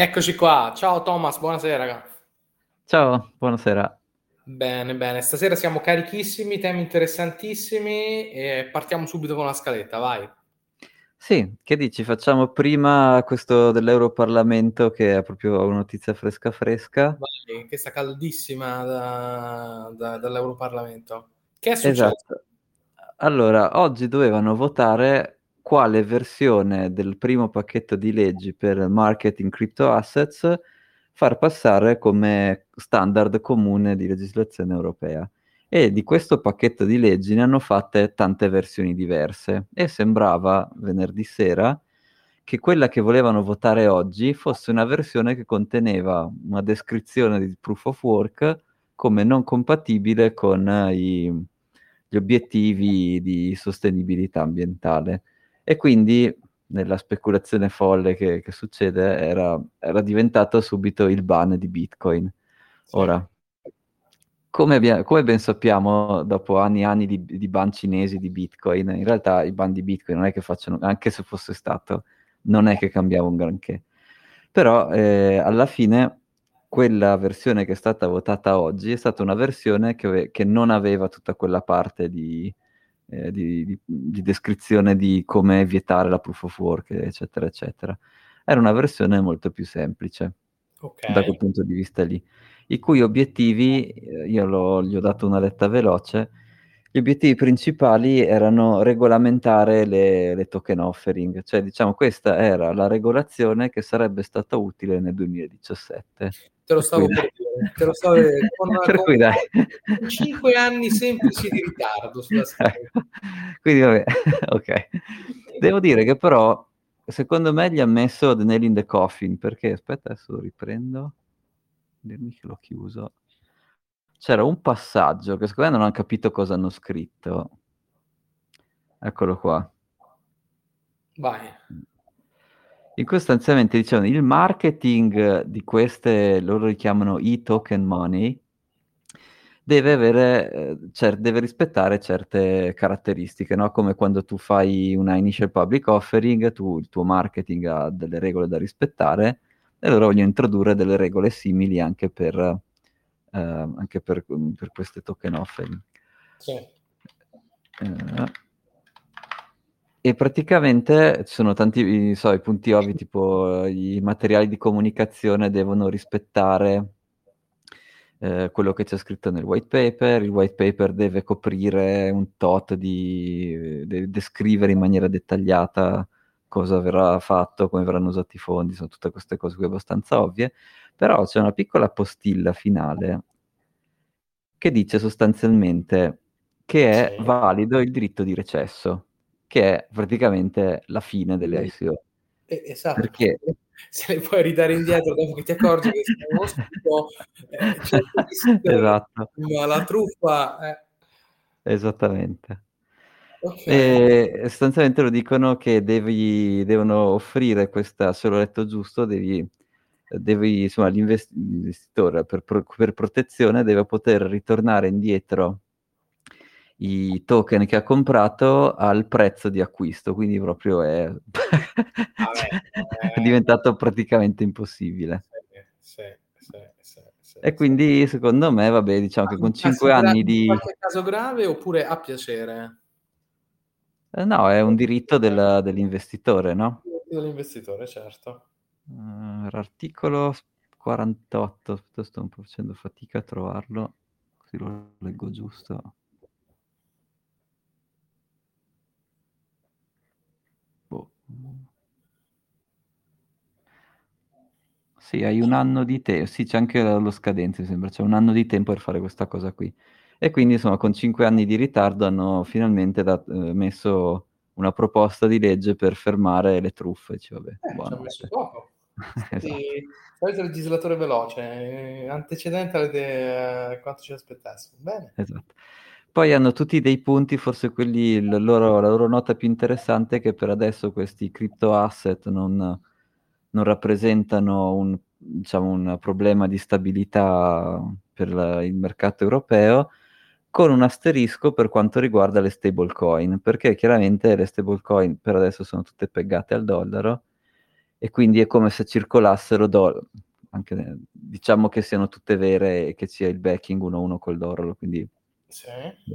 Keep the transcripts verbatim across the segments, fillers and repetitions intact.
Eccoci qua, ciao Thomas, buonasera. Ciao, buonasera. Bene, bene, stasera siamo carichissimi, temi interessantissimi e partiamo subito con la scaletta, vai. Sì, che dici? Facciamo prima questo dell'Europarlamento che è proprio una notizia fresca fresca. Vai, che sta caldissima da, da, dall'Europarlamento. Che è successo? Esatto. Allora, oggi dovevano votare quale versione del primo pacchetto di leggi per marketing crypto assets far passare come standard comune di legislazione europea. E di questo pacchetto di leggi ne hanno fatte tante versioni diverse e sembrava venerdì sera che quella che volevano votare oggi fosse una versione che conteneva una descrizione di Proof of Work come non compatibile con i, gli obiettivi di sostenibilità ambientale. E quindi, nella speculazione folle che, che succede, era, era diventato subito il ban di Bitcoin. Sì. Ora, come, abbia, come ben sappiamo, dopo anni e anni di, di ban cinesi di Bitcoin, in realtà i ban di Bitcoin non è che facciano, anche se fosse stato, non è che cambiava un granché. Però, eh, alla fine, quella versione che è stata votata oggi è stata una versione che, che non aveva tutta quella parte di... Eh, di, di, di descrizione di come vietare la proof of work, eccetera, eccetera. Era una versione molto più semplice, okay, da quel punto di vista lì, i cui obiettivi, io l'ho, gli ho dato una letta veloce, gli obiettivi principali erano regolamentare le, le token offering, cioè diciamo questa era la regolazione che sarebbe stata utile nel duemiladiciassette. Te lo stavo per dire, te lo stavo con cinque anni semplici di ritardo sulla scaletta. Quindi vabbè, ok. Devo dire che però, secondo me gli ha messo the nail in the coffin, perché, aspetta, adesso lo riprendo, dimmi che l'ho chiuso. C'era un passaggio che secondo me non hanno capito cosa hanno scritto. Eccolo qua. Vai. In cui sostanzialmente dicevano il marketing di queste, loro li chiamano e-token money, deve avere, cer- deve rispettare certe caratteristiche, no? Come quando tu fai una initial public offering, tu, il tuo marketing ha delle regole da rispettare, e loro vogliono introdurre delle regole simili anche per, eh, anche per, per queste token offering. Sì. Eh. E praticamente ci sono tanti, so, i punti ovvi, tipo i materiali di comunicazione devono rispettare eh, quello che c'è scritto nel white paper, il white paper deve coprire un tot di, deve descrivere in maniera dettagliata cosa verrà fatto, come verranno usati i fondi, sono tutte queste cose qui abbastanza ovvie, però c'è una piccola postilla finale che dice sostanzialmente che è valido il diritto di recesso, che è praticamente la fine delle I C O. Eh, esatto, perché se le puoi ridare indietro dopo che ti accorgi che sei uno schifo, eh, cioè, esatto, ma la truffa... Eh. Esattamente. Okay. E sostanzialmente lo dicono che devi, devono offrire questa, se l'ho letto giusto, devi, devi insomma, l'investitore per, per protezione deve poter ritornare indietro i token che ha comprato al prezzo di acquisto, quindi proprio è, vabbè, è diventato praticamente impossibile. Sì, sì, sì, sì, e quindi sì. Secondo me, vabbè, diciamo ma che con cinque anni di... Qualche caso grave oppure a piacere? Eh, no, è un diritto della, dell'investitore, no? Dell'investitore, certo. Uh, articolo quarantotto, sto un po' facendo fatica a trovarlo, così lo leggo giusto. Sì, hai un anno di tempo, sì, c'è anche lo scadenza, mi sembra, c'è un anno di tempo per fare questa cosa qui. E quindi, insomma, con cinque anni di ritardo hanno finalmente dat- messo una proposta di legge per fermare le truffe. Dici, vabbè, eh, buono, ci hanno messo poco. Esatto. Sì, legislatore veloce, antecedente a uh, quanto ci aspettassimo. Bene. Esatto. Poi hanno tutti dei punti, forse quelli, la loro, la loro nota più interessante è che per adesso questi crypto asset non, non rappresentano un, diciamo, un problema di stabilità per la, il mercato europeo, con un asterisco per quanto riguarda le stablecoin, perché chiaramente le stablecoin per adesso sono tutte pegate al dollaro e quindi è come se circolassero dollari, anche, diciamo che siano tutte vere e che sia il backing uno a uno col dollaro, quindi sì.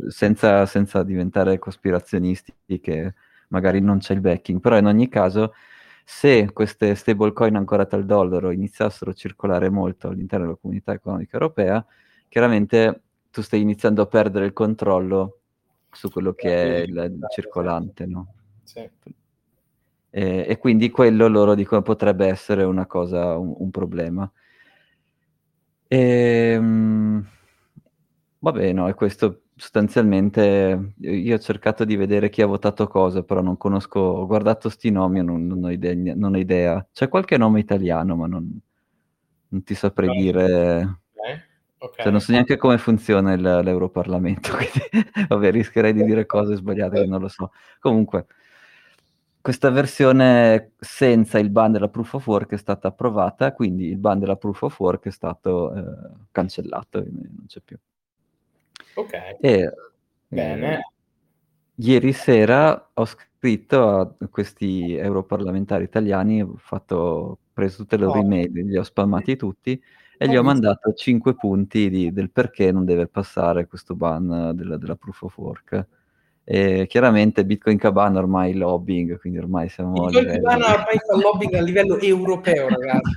senza, senza diventare cospirazionisti che magari non c'è il backing, però in ogni caso se queste stablecoin ancorate al dollaro iniziassero a circolare molto all'interno della comunità economica europea, chiaramente tu stai iniziando a perdere il controllo su quello che è il circolante, no? Sì. E, e quindi quello loro dicono potrebbe essere una cosa, un, un problema. E, mh, vabbè, no, è questo sostanzialmente. Io ho cercato di vedere chi ha votato cosa, però non conosco, ho guardato sti nomi, non, non, ho, idea, non ho idea. C'è qualche nome italiano, ma non, non ti saprei no. dire... Eh? Okay. Cioè, non so neanche come funziona il, l'Europarlamento, quindi vabbè, rischierei di dire cose sbagliate che non lo so. Comunque, questa versione senza il ban della Proof of Work è stata approvata, quindi il ban della Proof of Work è stato eh, cancellato, non c'è più. Ok, e, bene. Eh, ieri sera ho scritto a questi europarlamentari italiani, ho fatto, preso tutte le loro oh. email, li ho spammati tutti, e gli ho mandato cinque punti di, del perché non deve passare questo ban della, della Proof of Work. E chiaramente Bitcoin Cabana ormai lobbying, quindi ormai siamo... Bitcoin Cabana ormai fa lobbying a livello europeo, ragazzi.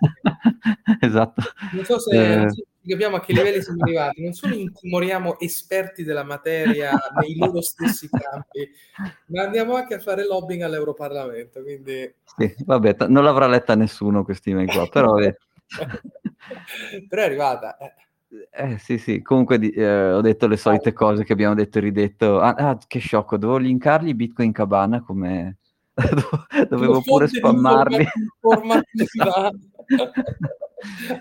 Esatto. Non so se eh... capiamo a che livelli siamo arrivati, non solo intimoriamo esperti della materia nei loro stessi campi, ma andiamo anche a fare lobbying all'Europarlamento, quindi... Sì, vabbè, t- non l'avrà letta nessuno questi email qua, però... Eh... però è arrivata eh sì sì comunque di, eh, ho detto le solite cose che abbiamo detto e ridetto. ah, ah che sciocco, dovevo linkargli Bitcoin Cabana come dovevo pure spammarli. Formativa.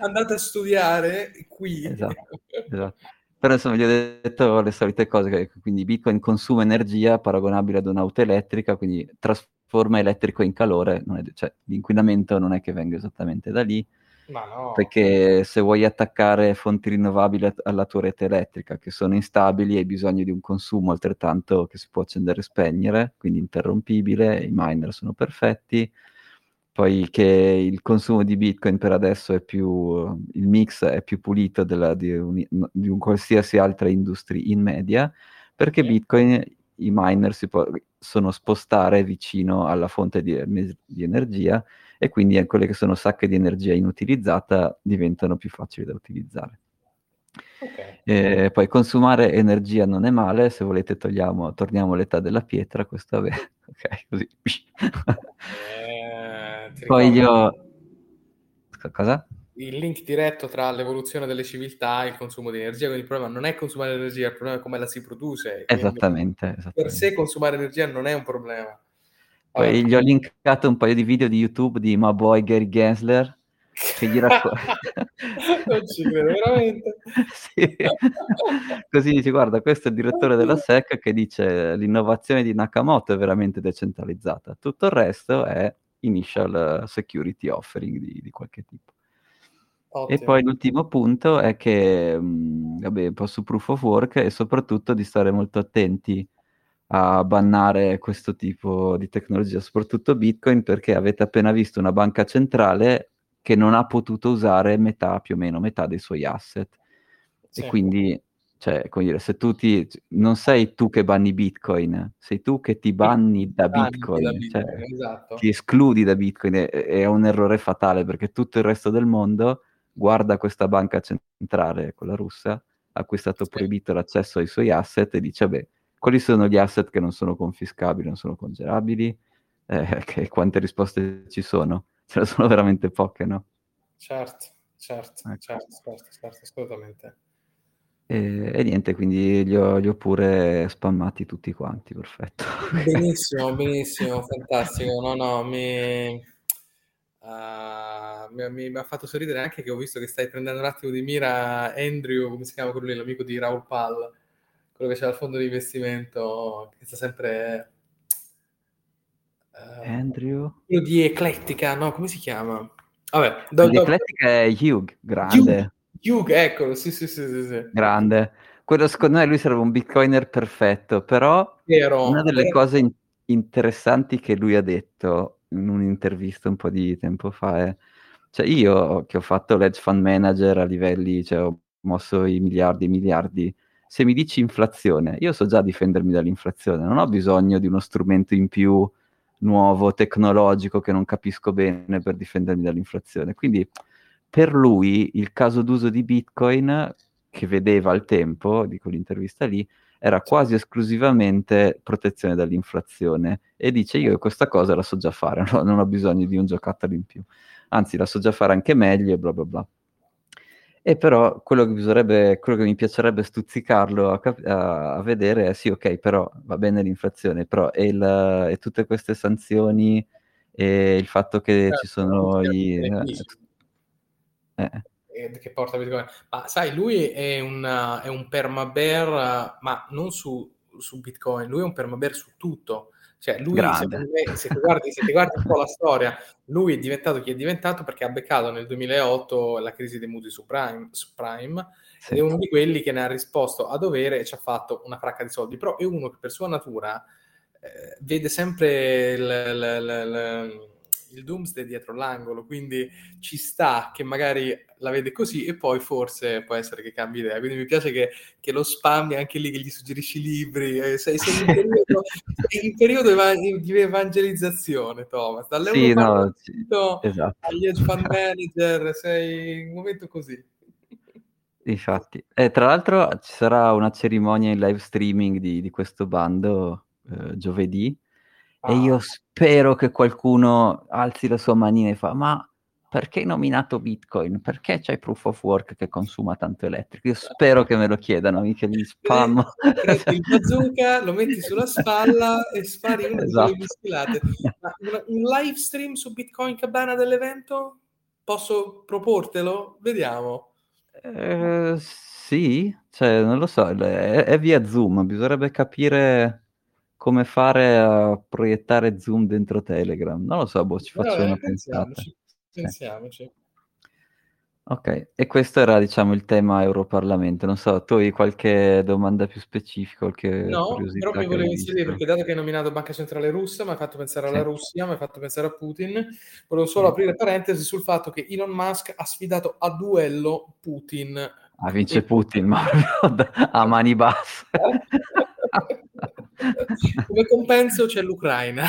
Andate a studiare qui, esatto, esatto. Però insomma gli ho detto le solite cose che, quindi Bitcoin consuma energia paragonabile ad un'auto elettrica, quindi trasforma elettrico in calore, non è, cioè, l'inquinamento non è che venga esattamente da lì. Ma no. Perché se vuoi attaccare fonti rinnovabili alla tua rete elettrica che sono instabili hai bisogno di un consumo altrettanto che si può accendere e spegnere, quindi interrompibile, i miner sono perfetti, poi che il consumo di Bitcoin per adesso è più, il mix è più pulito della, di, un, di un qualsiasi altra industria in media, perché Bitcoin, i miner si possono spostare vicino alla fonte di, di energia e quindi quelle che sono sacche di energia inutilizzata diventano più facili da utilizzare. Okay. E poi consumare energia non è male, se volete togliamo, torniamo all'età della pietra, questo vabbè, ok, così. Eh, poi io... Cosa? Il link diretto tra l'evoluzione delle civiltà e il consumo di energia, quindi il problema non è consumare energia, il problema è come la si produce. Esattamente, esattamente. Per sé consumare energia non è un problema. Poi gli ho linkato un paio di video di YouTube di my boy Gary Gensler che gli racconta. Non ci credo veramente. Sì. Così dice, guarda, questo è il direttore della S E C che dice l'innovazione di Nakamoto è veramente decentralizzata, tutto il resto è initial security offering di, di qualche tipo. Ottimo. E poi l'ultimo punto è che mh, vabbè, un po' su Proof of Work e soprattutto di stare molto attenti a bannare questo tipo di tecnologia, soprattutto Bitcoin, perché avete appena visto una banca centrale che non ha potuto usare metà, più o meno metà dei suoi asset. Sì. E quindi, cioè, come dire, se tu ti non sei tu che banni Bitcoin, sei tu che ti banni da Bitcoin, da Bitcoin cioè, esatto. Ti escludi da Bitcoin, è, è un errore fatale perché tutto il resto del mondo guarda questa banca centrale, quella russa, a cui è stato sì. proibito l'accesso ai suoi asset e dice, beh, quali sono gli asset che non sono confiscabili, non sono congelabili? Eh, che, quante risposte ci sono? Ce ne sono veramente poche, no? Certo, certo, ecco. certo, certo, certo, assolutamente. E, e niente, quindi li ho, li ho pure spammati tutti quanti, perfetto. Benissimo, benissimo, fantastico. No, no, mi, uh, mi, mi, mi ha fatto sorridere anche che ho visto che stai prendendo un attimo di mira Andrew, come si chiama quello lì, l'amico di Raoul Pal. Quello che c'è al fondo di investimento che sta sempre uh, Andrew quello di Eclettica, no? Come si chiama? Vabbè, do, do... Eclettica è Hugh, grande Hugh, Hugh eccolo, sì, sì sì sì sì grande, quello secondo me lui sarebbe un bitcoiner perfetto, però Vero. una delle Vero. cose in- interessanti che lui ha detto in un'intervista un po' di tempo fa. Eh. Cioè io che ho fatto l'hedge fund manager a livelli, cioè ho mosso i miliardi e miliardi, se mi dici inflazione, io so già difendermi dall'inflazione, non ho bisogno di uno strumento in più nuovo, tecnologico, che non capisco bene per difendermi dall'inflazione. Quindi per lui il caso d'uso di Bitcoin, che vedeva al tempo di quell'intervista lì, era quasi esclusivamente protezione dall'inflazione, e dice io questa cosa la so già fare, no? Non ho bisogno di un giocattolo in più, anzi la so già fare anche meglio e bla bla bla. E però quello che bisognerebbe, quello che mi piacerebbe stuzzicarlo a, cap- a vedere è sì, ok, però va bene l'inflazione, però e, la, e tutte queste sanzioni e il fatto che eh, ci sono gli... Eh. Che porta Bitcoin, ma sai, lui è un, è un permabear, ma non su, su Bitcoin, lui è un permabear su tutto. Cioè lui, secondo me, se ti guardi, se ti guardi un po' la storia, lui è diventato chi è diventato perché ha beccato nel duemilaotto la crisi dei mutui subprime, subprime sì. Ed è uno di quelli che ne ha risposto a dovere e ci ha fatto una fracca di soldi, però è uno che per sua natura eh, vede sempre l, l, l, l, il doomsday dietro l'angolo, quindi ci sta che magari la vede così e poi forse può essere che cambi idea. Quindi mi piace che, che lo spammi anche lì, che gli suggerisci libri, eh, sei, sei in periodo, in periodo ev- di evangelizzazione, Thomas, sì, no, sì, esatto. Agli hedge fund manager, sei in un momento così. Infatti, eh, tra l'altro ci sarà una cerimonia in live streaming di, di questo bando eh, giovedì. E io spero che qualcuno alzi la sua manina e fa ma perché hai nominato Bitcoin? Perché c'hai Proof of Work che consuma tanto elettrico? Io spero che me lo chiedano, mica gli spam. Prendi il bazooka, lo metti sulla spalla e spari una esatto. delle mistilate. Un live stream su Bitcoin Cabana dell'evento? Posso proportelo? Vediamo. Eh, sì, cioè non lo so, è, è via Zoom, bisognerebbe capire... come fare a proiettare Zoom dentro Telegram? Non lo so, boh, ci faccio no, una pensata. Pensiamoci. Eh. Ok, e questo era, diciamo, il tema Europarlamento. Non so, tu hai qualche domanda più specifica? Qualche no, però mi volevo inserire, perché dato che hai nominato Banca Centrale Russa, mi hai fatto pensare alla sì. Russia, mi hai fatto pensare a Putin. Volevo solo sì. aprire parentesi sul fatto che Elon Musk ha sfidato a duello Putin. Ah, vince e... Putin, ma a mani basse. Come compenso c'è l'Ucraina.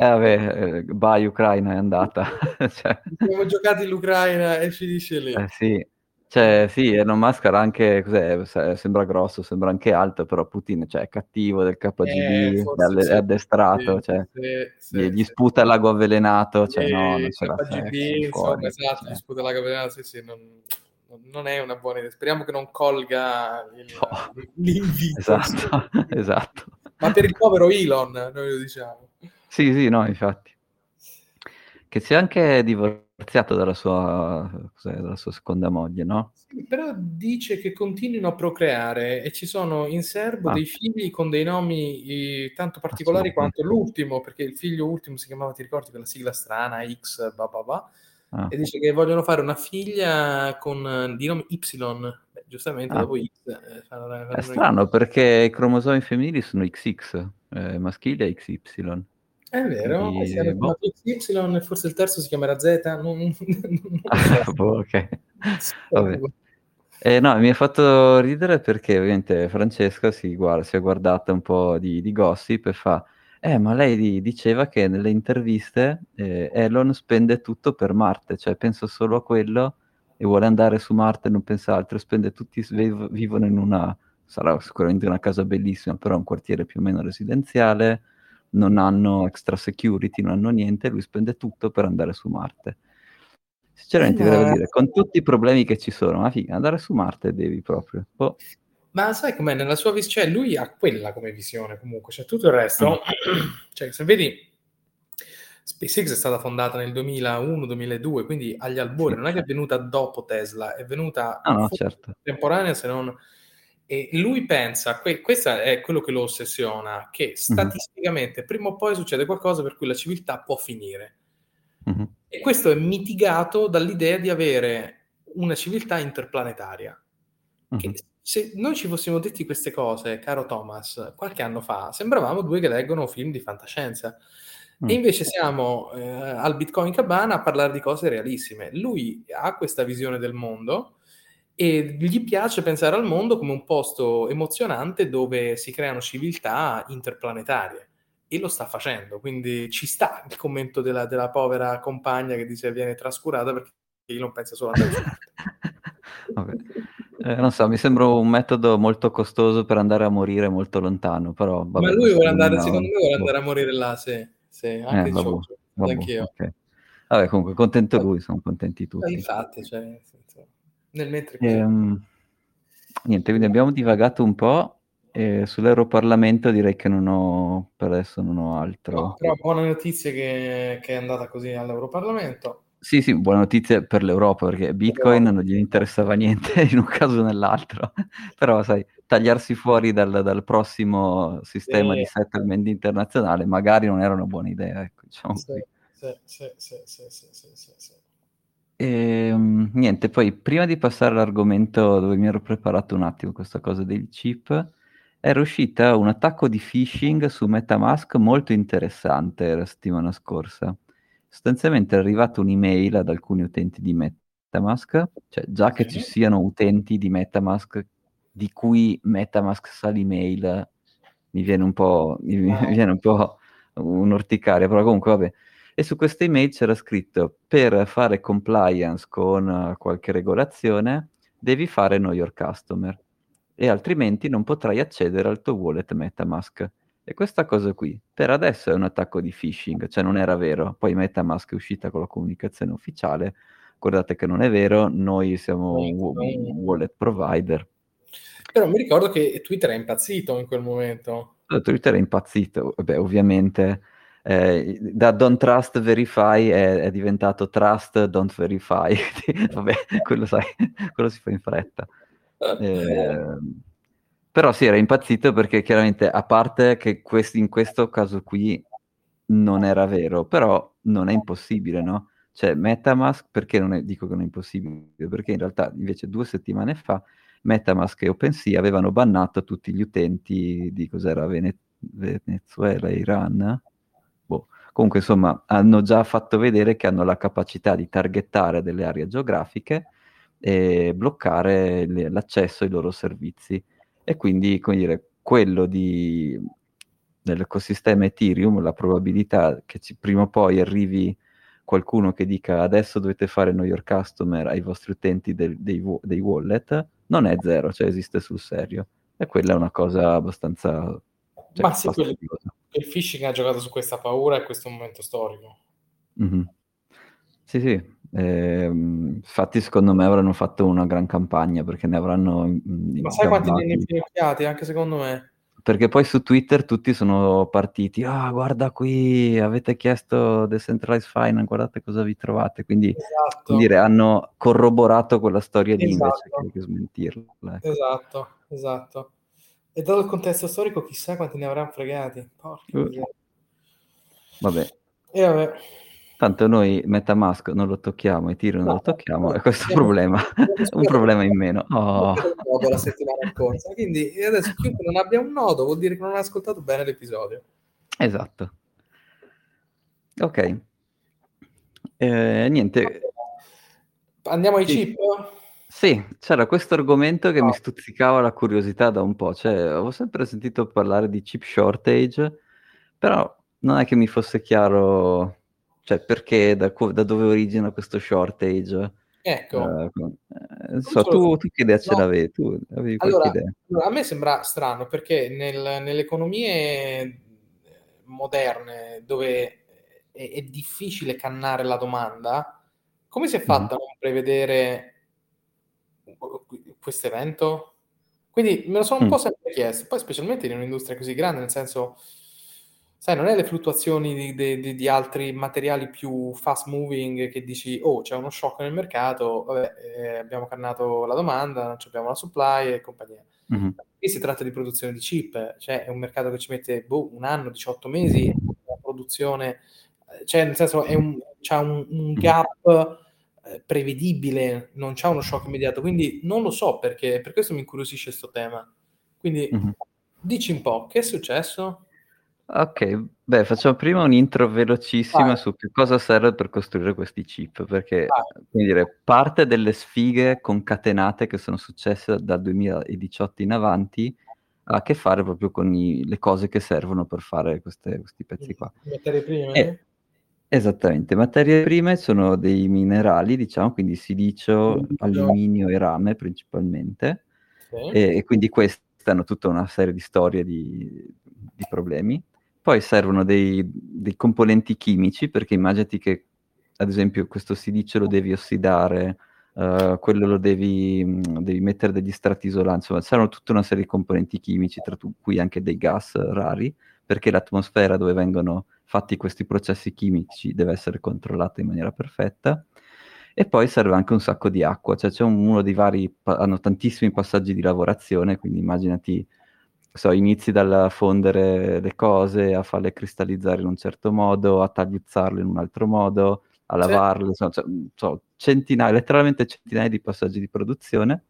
Eh vabbè, bye Ucraina è andata. Cioè... siamo giocati l'Ucraina e finisce lì. Eh, sì, cioè sì, Elon Musk era anche, cos'è, sembra grosso, sembra anche alto, però Putin cioè, è cattivo del K G B, eh, è, sì, è addestrato, sì, cioè, sì, sì, gli, gli sputa sì. l'ago avvelenato, cioè sì, no, non c'è la K G B, insomma, esatto, cioè. Gli sputa l'ago avvelenato, sì sì, non... non è una buona idea, speriamo che non colga il, oh, l'invito. Esatto, esatto. Ma per il povero Elon, noi lo diciamo. Sì, sì, no, infatti. Che si è anche divorziato dalla sua, cos'è, dalla sua seconda moglie, no? Sì, però dice che continuino a procreare e ci sono in serbo ah. dei figli con dei nomi eh, tanto particolari quanto l'ultimo, perché il figlio ultimo si chiamava, ti ricordi, quella sigla strana, X, bla bla bla. Ah. E dice che vogliono fare una figlia con di nome Y. Beh, giustamente ah. dopo X eh, fanno, fanno è strano X. Perché i cromosomi femminili sono X X eh, maschile è X Y, è vero, e... si boh. X Y e forse il terzo si chiamerà Z non... ah, boh, ok vabbè. Eh, no, mi ha fatto ridere perché ovviamente Francesca si, guarda, si è guardata un po' di, di gossip e fa Eh, ma lei diceva che nelle interviste eh, Elon spende tutto per Marte, cioè pensa solo a quello e vuole andare su Marte, non pensa altro, spende tutti, viv- vivono in una, sarà sicuramente una casa bellissima, però un quartiere più o meno residenziale, non hanno extra security, non hanno niente, lui spende tutto per andare su Marte. Sinceramente, no. Devo dire, con tutti i problemi che ci sono, ma figa, andare su Marte devi proprio... Oh. Ma sai com'è? Nella sua visione, cioè lui ha quella come visione comunque, c'è cioè, tutto il resto. Cioè, se vedi, SpaceX è stata fondata nel duemilauno duemiladue, quindi agli albori, non è che è venuta dopo Tesla, è venuta ah, no, certo. temporanea se non... E lui pensa, que- questo è quello che lo ossessiona, che statisticamente mm-hmm. prima o poi succede qualcosa per cui la civiltà può finire. Mm-hmm. E questo è mitigato dall'idea di avere una civiltà interplanetaria. Mm-hmm. Che se noi ci fossimo detti queste cose, caro Thomas, qualche anno fa, sembravamo due che leggono film di fantascienza. Mm. E invece siamo eh, al Bitcoin Cabana a parlare di cose realissime. Lui ha questa visione del mondo e gli piace pensare al mondo come un posto emozionante dove si creano civiltà interplanetarie. E lo sta facendo, quindi ci sta il commento della, della povera compagna che dice viene trascurata perché Elon pensa solo a eh, non so, mi sembra un metodo molto costoso per andare a morire molto lontano, però vabbè, ma lui vuole andare, no, secondo me vuole boh. andare a morire là, sì, sì, anche eh, vabbè, ciò, vabbè, anch'io. Okay. Vabbè, comunque contento vabbè. lui, sono contenti tutti. Eh, infatti, cioè, nel mentre eh, um, niente, quindi abbiamo divagato un po'. E sull'Europarlamento direi che non ho, per adesso non ho altro. No, però buone notizie che, che è andata così all'Europarlamento. Sì, sì, buone notizie per l'Europa, perché Bitcoin però non gli interessava niente in un caso o nell'altro. Però, sai, tagliarsi fuori dal, dal prossimo sistema sì. di settlement internazionale magari non era una buona idea, ecco, diciamo sì, sì, sì, sì, sì, sì, sì, sì, sì. E, um, niente, poi prima di passare all'argomento dove mi ero preparato un attimo questa cosa del chip, era uscita un attacco di phishing su Metamask molto interessante la settimana scorsa. Sostanzialmente è arrivata un'email ad alcuni utenti di Metamask, cioè già che ci siano utenti di Metamask di cui Metamask sa l'email, mi viene un po', mi viene un po' un'orticaria, però comunque vabbè. E su questa email c'era scritto: per fare compliance con qualche regolazione devi fare Know Your Customer, e altrimenti non potrai accedere al tuo wallet Metamask. E questa cosa qui, per adesso, è un attacco di phishing, cioè non era vero. Poi Metamask è uscita con la comunicazione ufficiale, guardate che non è vero, noi siamo un wallet provider. Però mi ricordo che Twitter è impazzito in quel momento. Twitter è impazzito, beh, ovviamente. Eh, da don't trust verify è, è diventato trust don't verify. Vabbè, quello sai, quello si fa in fretta. Eh, però sì, era impazzito perché chiaramente, a parte che quest- in questo caso qui non era vero, però non è impossibile, no? Cioè Metamask, perché non è, dico che non è impossibile? Perché in realtà invece due settimane fa Metamask e OpenSea avevano bannato tutti gli utenti di cos'era Vene- Venezuela, Iran? Boh. Comunque insomma hanno già fatto vedere che hanno la capacità di targettare delle aree geografiche e bloccare le, l'accesso ai loro servizi, e quindi, come dire, quello di dell'ecosistema Ethereum, la probabilità che ci, prima o poi arrivi qualcuno che dica adesso dovete fare Know Your Customer ai vostri utenti del, dei, dei wallet, non è zero, cioè esiste sul serio, e quella è una cosa abbastanza, cioè, ma sì, quel, il phishing ha giocato su questa paura e questo è un momento storico. Mm-hmm. Sì, sì. Eh, infatti secondo me avranno fatto una gran campagna perché ne avranno mh, ma sai quanti ne infilati, anche secondo me, perché poi su Twitter tutti sono partiti: ah, oh, guarda qui, avete chiesto decentralized finance, guardate cosa vi trovate, quindi esatto. dire, hanno corroborato quella storia esatto. di invece che smentirla, ecco. esatto esatto e dato il contesto storico chissà quanti ne avranno fregati. Porca uh. vabbè e vabbè Tanto noi Metamask non lo tocchiamo, Ethereum non lo tocchiamo, e questo è un problema, un problema in meno. Oh. La settimana scorsa. Quindi adesso chiunque non abbia un nodo vuol dire che non ha ascoltato bene l'episodio. Esatto. Ok. Eh, niente. Andiamo ai sì. chip? Sì, c'era questo argomento che oh. mi stuzzicava la curiosità da un po'. Cioè, avevo sempre sentito parlare di chip shortage, però non è che mi fosse chiaro... Cioè, perché, da, da dove origina questo shortage? Ecco. Uh, non so, tu, tu che idea ce no. l'avevi? Tu avevi qualche allora, idea? Allora, a me sembra strano, perché nel, nelle economie moderne, dove è, è difficile cannare la domanda, come si è fatta mm. a non prevedere questo evento? Quindi me lo sono un mm. po' sempre chiesto, poi specialmente in un'industria così grande, nel senso... Sai, non è le fluttuazioni di, di, di altri materiali più fast moving che dici, oh, c'è uno shock nel mercato, vabbè, eh, abbiamo cannato la domanda, non abbiamo la supply e compagnia. Mm-hmm. Qui si tratta di produzione di chip, cioè è un mercato che ci mette boh, un anno, diciotto mesi, la produzione, cioè nel senso è un, c'ha un, un gap eh, prevedibile, non c'ha uno shock immediato, quindi non lo so perché, per questo mi incuriosisce sto tema. Quindi mm-hmm. dici un po', che è successo? Ok, beh, facciamo prima un'intro velocissima Vai. su che cosa serve per costruire questi chip, perché come dire, parte delle sfighe concatenate che sono successe dal duemiladiciotto in avanti ha a che fare proprio con i, le cose che servono per fare queste, questi pezzi qua. Materie prime? Eh, esattamente, materie prime sono dei minerali, diciamo, quindi silicio, alluminio e rame principalmente, sì. e, e quindi queste hanno tutta una serie di storie di, di problemi. Poi servono dei, dei componenti chimici, perché immaginati che, ad esempio, questo silicio lo devi ossidare, uh, quello lo devi, mh, devi mettere degli strati isolanti, insomma, servono tutta una serie di componenti chimici, tra cui anche dei gas rari, perché l'atmosfera dove vengono fatti questi processi chimici deve essere controllata in maniera perfetta. E poi serve anche un sacco di acqua, cioè c'è uno dei vari, hanno tantissimi passaggi di lavorazione, quindi immaginati... So, inizi dal fondere le cose, a farle cristallizzare in un certo modo, a tagliuzzarle in un altro modo, a lavarle, cioè, so, centinaia, letteralmente centinaia di passaggi di produzione,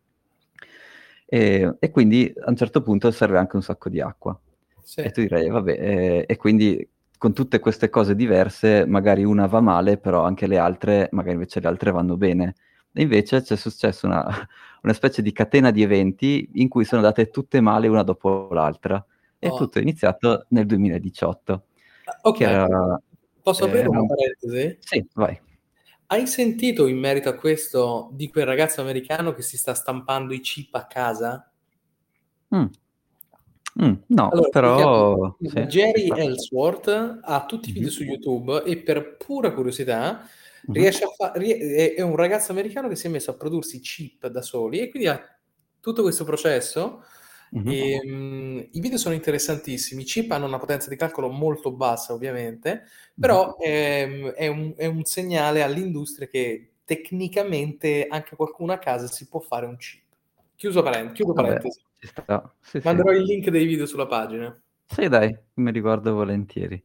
e, e quindi a un certo punto serve anche un sacco di acqua. Sì. E tu direi, vabbè, e, e quindi con tutte queste cose diverse, magari una va male, però anche le altre, magari invece le altre vanno bene. Invece c'è successo una, una specie di catena di eventi in cui sono date tutte male una dopo l'altra, e oh. tutto è iniziato nel duemiladiciotto. Ok, era, posso aprire eh, una parentesi? Sì, vai. Hai sentito in merito a questo di quel ragazzo americano che si sta stampando i chip a casa? Mm. Mm, no, allora, però... Sì. Gary Gensler ha tutti i video mm. su YouTube e per pura curiosità... Riesce a fa- è un ragazzo americano che si è messo a prodursi chip da soli e quindi ha tutto questo processo. Mm-hmm. E, um, i video sono interessantissimi. I chip hanno una potenza di calcolo molto bassa, ovviamente, però mm-hmm. ehm, è, un, è un segnale all'industria che tecnicamente anche qualcuno a casa si può fare un chip. Chiuso parent- chiudo parentesi. No, sì, manderò sì. il link dei video sulla pagina. Sì, dai, mi riguardo volentieri.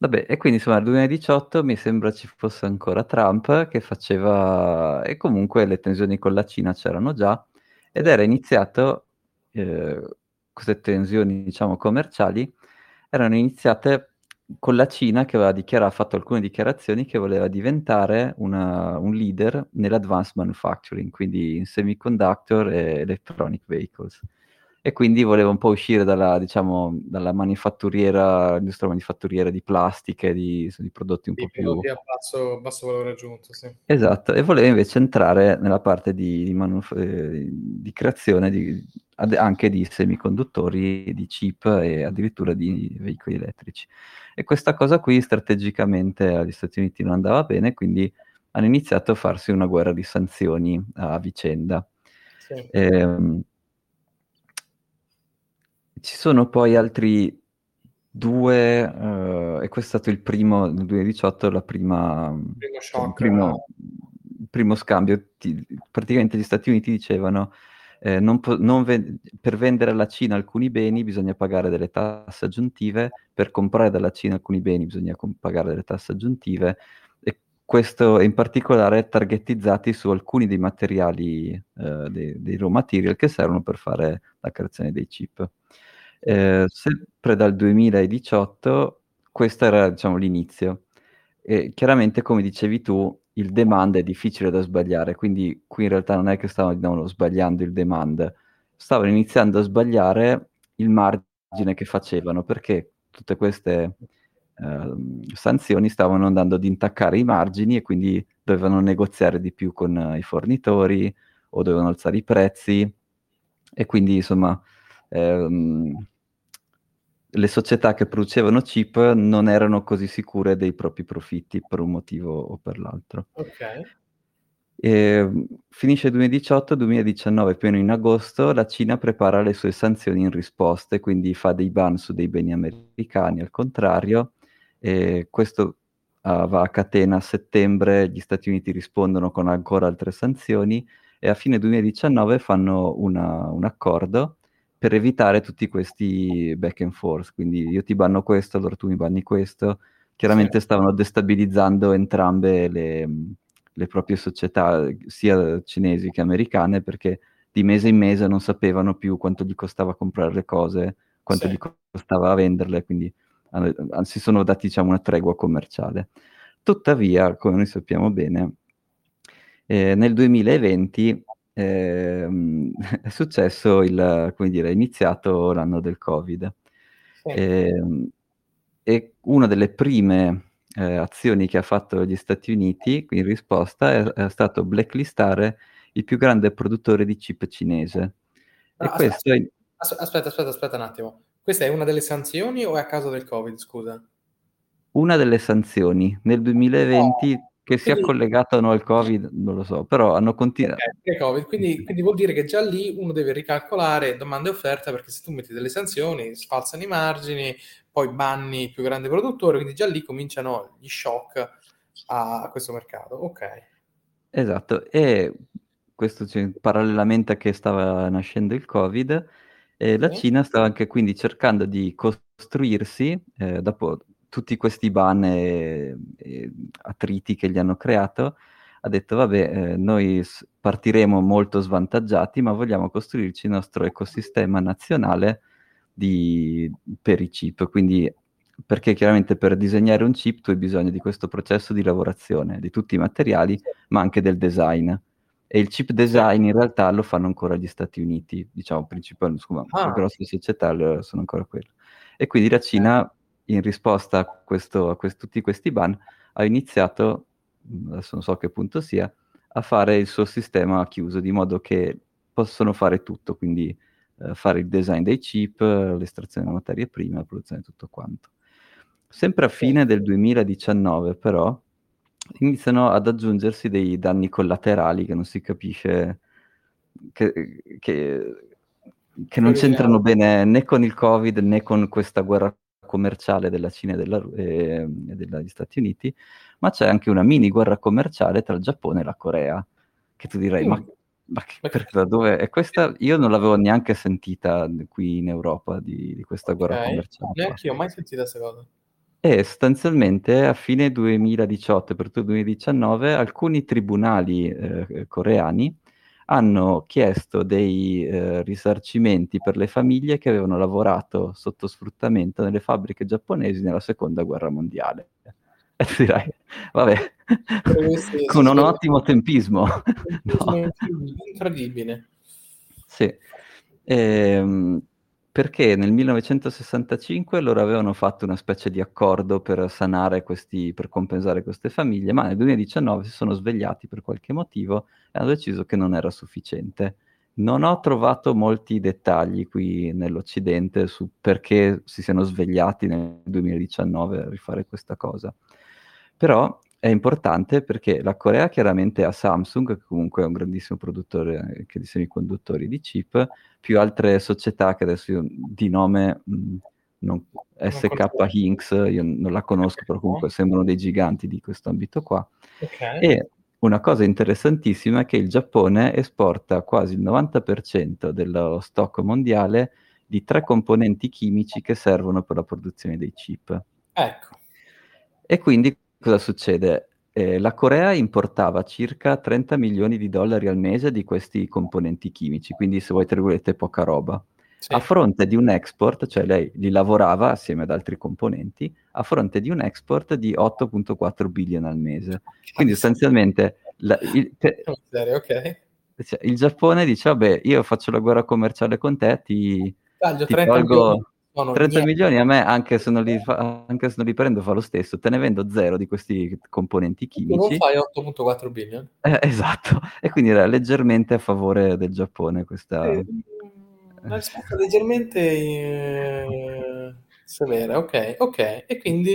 Vabbè, e quindi insomma nel duemiladiciotto mi sembra ci fosse ancora Trump che faceva, e comunque le tensioni con la Cina c'erano già, ed era iniziato, eh, queste tensioni diciamo commerciali, erano iniziate con la Cina che aveva dichiarato, fatto alcune dichiarazioni che voleva diventare una, un leader nell'advanced manufacturing, quindi in semiconductor e electronic vehicles. E quindi voleva un po' uscire dalla, diciamo, dalla manifatturiera, l'industria manifatturiera di plastiche, di, di prodotti un sì, po' più... a basso, basso valore aggiunto, sì. Esatto, e voleva invece entrare nella parte di, di, manuf- di creazione di, ad, anche di semiconduttori, di chip e addirittura di veicoli elettrici. E questa cosa qui strategicamente agli Stati Uniti non andava bene, quindi hanno iniziato a farsi una guerra di sanzioni a vicenda. Sì. Ehm, Ci sono poi altri due, uh, e questo è stato il primo, nel duemiladiciotto, la prima, il primo, shock, il primo, il primo scambio. Ti, praticamente gli Stati Uniti dicevano eh, non po- non ve- per vendere alla Cina alcuni beni bisogna pagare delle tasse aggiuntive, per comprare dalla Cina alcuni beni bisogna comp- pagare delle tasse aggiuntive, e questo in particolare targetizzati su alcuni dei materiali, eh, dei, dei raw material che servono per fare la creazione dei chip. Eh, sempre dal duemiladiciotto questo era diciamo l'inizio, e chiaramente come dicevi tu il demand è difficile da sbagliare, quindi qui in realtà non è che stavano no, sbagliando il demand, stavano iniziando a sbagliare il margine che facevano, perché tutte queste eh, sanzioni stavano andando ad intaccare i margini e quindi dovevano negoziare di più con eh, i fornitori o dovevano alzare i prezzi, e quindi insomma Ehm, le società che producevano chip non erano così sicure dei propri profitti per un motivo o per l'altro. Okay. E, finisce il duemiladiciotto duemiladiciannove, più o meno in agosto la Cina prepara le sue sanzioni in risposta, quindi fa dei ban su dei beni americani al contrario, e questo ah, va a catena. A settembre gli Stati Uniti rispondono con ancora altre sanzioni e a fine duemiladiciannove fanno una, un accordo per evitare tutti questi back and forth, quindi io ti banno questo, allora tu mi banni questo. Chiaramente sì. Stavano destabilizzando entrambe le, le proprie società, sia cinesi che americane, perché di mese in mese non sapevano più quanto gli costava comprare le cose, quanto sì. gli costava venderle, quindi si sono dati, diciamo, una tregua commerciale. Tuttavia, come noi sappiamo bene, eh, nel duemilaventi eh, è successo il, come dire, è iniziato l'anno del Covid. Sì. Eh, e una delle prime eh, azioni che ha fatto gli Stati Uniti in risposta è, è stato blacklistare il più grande produttore di chip cinese. No, e aspetta, questo è... aspetta, aspetta, aspetta un attimo. Questa è una delle sanzioni o è a causa del Covid, scusa? Una delle sanzioni nel duemilaventi, oh, che sia quindi... collegata o no al Covid, non lo so, però hanno continuato. Okay, quindi, quindi vuol dire che già lì uno deve ricalcolare domanda e offerta, perché se tu metti delle sanzioni, sfalsano i margini, poi banni il più grande produttore, quindi già lì cominciano gli shock a questo mercato. Ok. Esatto, e questo, cioè, parallelamente a che stava nascendo il Covid, eh, la sì. Cina stava anche quindi cercando di costruirsi, eh, dopo tutti questi ban e, e attriti che gli hanno creato, ha detto vabbè, eh, noi partiremo molto svantaggiati, ma vogliamo costruirci il nostro ecosistema nazionale di, per i chip, quindi perché chiaramente per disegnare un chip tu hai bisogno di questo processo di lavorazione, di tutti i materiali, ma anche del design. E il chip design in realtà lo fanno ancora gli Stati Uniti, diciamo, principali, scusa, ah. le grosse società sono ancora quelle. E quindi la Cina, in risposta a, questo, a quest- tutti questi ban, ha iniziato, adesso non so a che punto sia, a fare il suo sistema chiuso, di modo che possono fare tutto, quindi eh, fare il design dei chip, l'estrazione delle materie prime, la produzione di tutto quanto. Sempre a fine del duemiladiciannove, però, iniziano ad aggiungersi dei danni collaterali che non si capisce, che, che, che non c'entrano bene né con il Covid né con questa guerra commerciale della Cina e, della, eh, e degli Stati Uniti, ma c'è anche una mini guerra commerciale tra il Giappone e la Corea, che tu direi, mm. ma, ma che, per, da dove è questa? Io non l'avevo neanche sentita qui in Europa di, di questa okay. guerra commerciale. Neanche io ho mai sentita questa cosa. E sostanzialmente a fine duemiladiciotto e per tutto il duemiladiciannove alcuni tribunali eh, coreani hanno chiesto dei eh, risarcimenti per le famiglie che avevano lavorato sotto sfruttamento nelle fabbriche giapponesi nella seconda guerra mondiale. E tu dirai, vabbè, sì, con un ottimo tempismo. No. Incredibile. Sì. Ehm... Perché nel millenovecentosessantacinque loro avevano fatto una specie di accordo per sanare questi, per compensare queste famiglie, ma nel duemiladiciannove si sono svegliati per qualche motivo e hanno deciso che non era sufficiente. Non ho trovato molti dettagli qui nell'Occidente su perché si siano svegliati nel duemiladiciannove a rifare questa cosa. Però è importante perché la Corea chiaramente ha Samsung, che comunque è un grandissimo produttore di semiconduttori di chip, più altre società che adesso io di nome mh, non, S K Hinks, io non la conosco, però comunque sembrano dei giganti di questo ambito qua. Okay. E una cosa interessantissima è che il Giappone esporta quasi il novanta per cento dello stock mondiale di tre componenti chimici che servono per la produzione dei chip. Ecco. E quindi cosa succede? Eh, la Corea importava circa trenta milioni di dollari al mese di questi componenti chimici, quindi se voi te volete poca roba. Sì. A fronte di un export, cioè lei li lavorava assieme ad altri componenti, a fronte di un export di otto virgola quattro billion al mese. Quindi sostanzialmente la, il, te, okay. cioè, il Giappone dice, vabbè, io faccio la guerra commerciale con te, ti, taglio ti tolgo... trenta milioni a me, anche se non li, fa, anche se non li prendo fa lo stesso, te ne vendo zero di questi componenti chimici. Non fai otto virgola quattro billion. Eh, esatto, e quindi era leggermente a favore del Giappone questa... Eh, una risposta leggermente eh, severa, ok, ok, e quindi...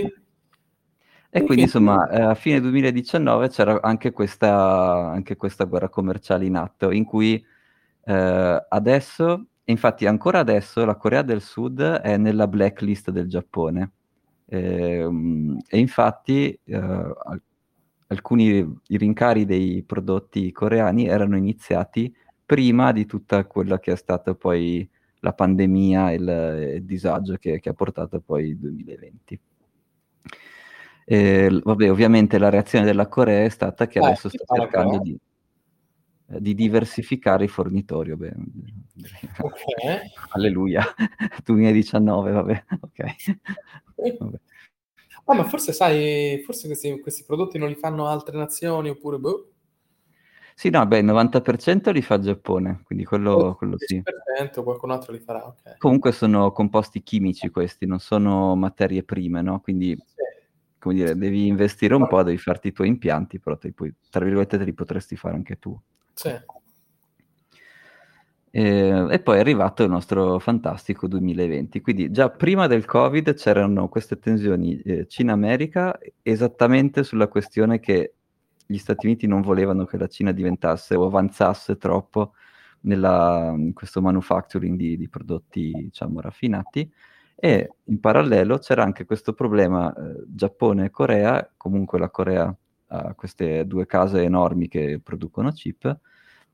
E quindi insomma a fine duemiladiciannove c'era anche questa, anche questa guerra commerciale in atto, in cui eh, adesso... Infatti ancora adesso la Corea del Sud è nella blacklist del Giappone eh, e infatti eh, alcuni i rincari dei prodotti coreani erano iniziati prima di tutta quella che è stata poi la pandemia e il, il disagio che, che ha portato poi il duemilaventi. Eh, vabbè, ovviamente la reazione della Corea è stata che eh, adesso sta cercando di... di diversificare i fornitori. Vabbè. Okay. Alleluia, duemiladiciannove, vabbè, ok. Vabbè. Ah, ma forse sai, forse questi, questi prodotti non li fanno altre nazioni, oppure boh. Sì, no, beh, il novanta per cento li fa il Giappone, quindi quello, oh, quello sì. il qualcun altro li farà, ok. Comunque sono composti chimici questi, non sono materie prime, no? Quindi, sì. come dire, devi investire un sì. po', devi farti i tuoi impianti, però te li puoi, tra virgolette te li potresti fare anche tu. Sì. E, e poi è arrivato il nostro fantastico duemilaventi, quindi già prima del Covid c'erano queste tensioni eh, Cina-America esattamente sulla questione che gli Stati Uniti non volevano che la Cina diventasse o avanzasse troppo nella, in questo manufacturing di, di prodotti, diciamo, raffinati, e in parallelo c'era anche questo problema eh, Giappone e Corea. Comunque la Corea ha queste due case enormi che producono chip,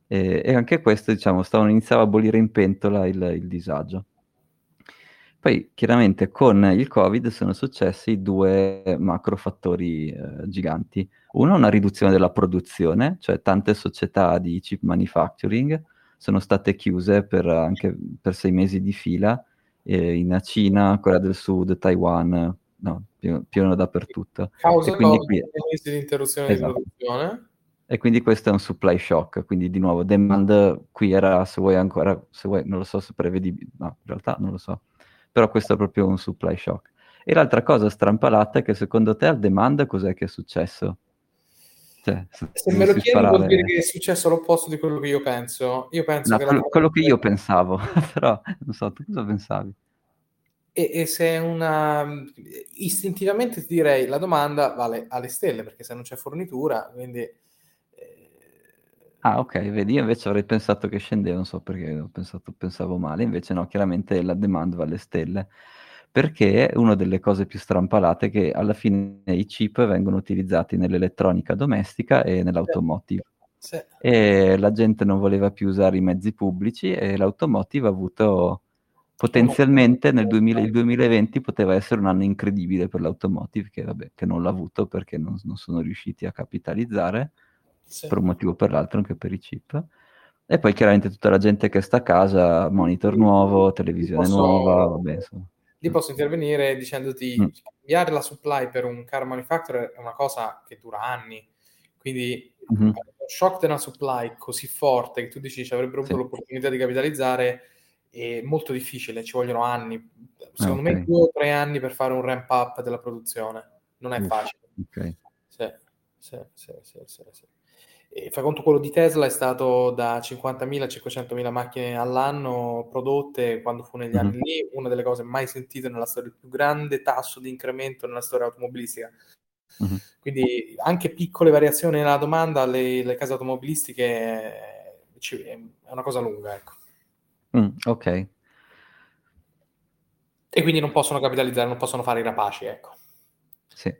e, e anche questo, diciamo, stavano, iniziava a bollire in pentola il, il disagio. Poi chiaramente con il Covid sono successi due macro fattori eh, giganti. Uno, una riduzione della produzione, cioè tante società di chip manufacturing sono state chiuse per anche per sei mesi di fila, eh, in Cina, Corea del Sud, Taiwan, no, più, più o meno dappertutto. Causa e quindi qui... mesi di interruzione esatto. di produzione. E quindi questo è un supply shock, quindi di nuovo demand qui era, se vuoi ancora, se vuoi, non lo so se prevedibile, no, in realtà non lo so. Però questo è proprio un supply shock. E l'altra cosa strampalata è che secondo te al demand cos'è che è successo? Cioè, se, se me lo chiedi sparare... vuol dire che è successo l'opposto di quello che io penso. Io penso no, che quello, la... quello che io pensavo, però non so, tu cosa pensavi? E, e se una... istintivamente ti direi la domanda vale alle stelle, perché se non c'è fornitura, quindi... Ah, ok, vedi, io invece avrei pensato che scendeva, non so perché ho pensato, pensavo male, invece no, chiaramente la demand va alle stelle, perché una delle cose più strampalate è che alla fine i chip vengono utilizzati nell'elettronica domestica e nell'automotive, sì. Sì. E la gente non voleva più usare i mezzi pubblici e l'automotive ha avuto, potenzialmente nel duemila, il duemilaventi poteva essere un anno incredibile per l'automotive, che vabbè, che non l'ha avuto perché non, non sono riusciti a capitalizzare, sì. per un motivo o per l'altro, anche per i chip. E poi chiaramente tutta la gente che sta a casa, monitor nuovo, televisione posso, nuova, vabbè, insomma. Lì posso intervenire dicendoti mm. cambiare la supply per un car manufacturer è una cosa che dura anni, quindi mm-hmm. uno shock della supply così forte che tu dici ci avrebbero avuto sì. l'opportunità di capitalizzare è molto difficile, ci vogliono anni, secondo okay. me due o tre anni per fare un ramp up della produzione, non è mm. facile. Okay. Sì, sì, sì, sì, sì, sì. E fa conto, quello di Tesla è stato da cinquantamila a cinquecentomila macchine all'anno prodotte quando fu negli mm-hmm. anni lì, una delle cose mai sentite nella storia, il più grande tasso di incremento nella storia automobilistica. Mm-hmm. Quindi anche piccole variazioni nella domanda alle, alle case automobilistiche è una cosa lunga, ecco. Mm, ok. E quindi non possono capitalizzare, non possono fare i rapaci, ecco. Sì.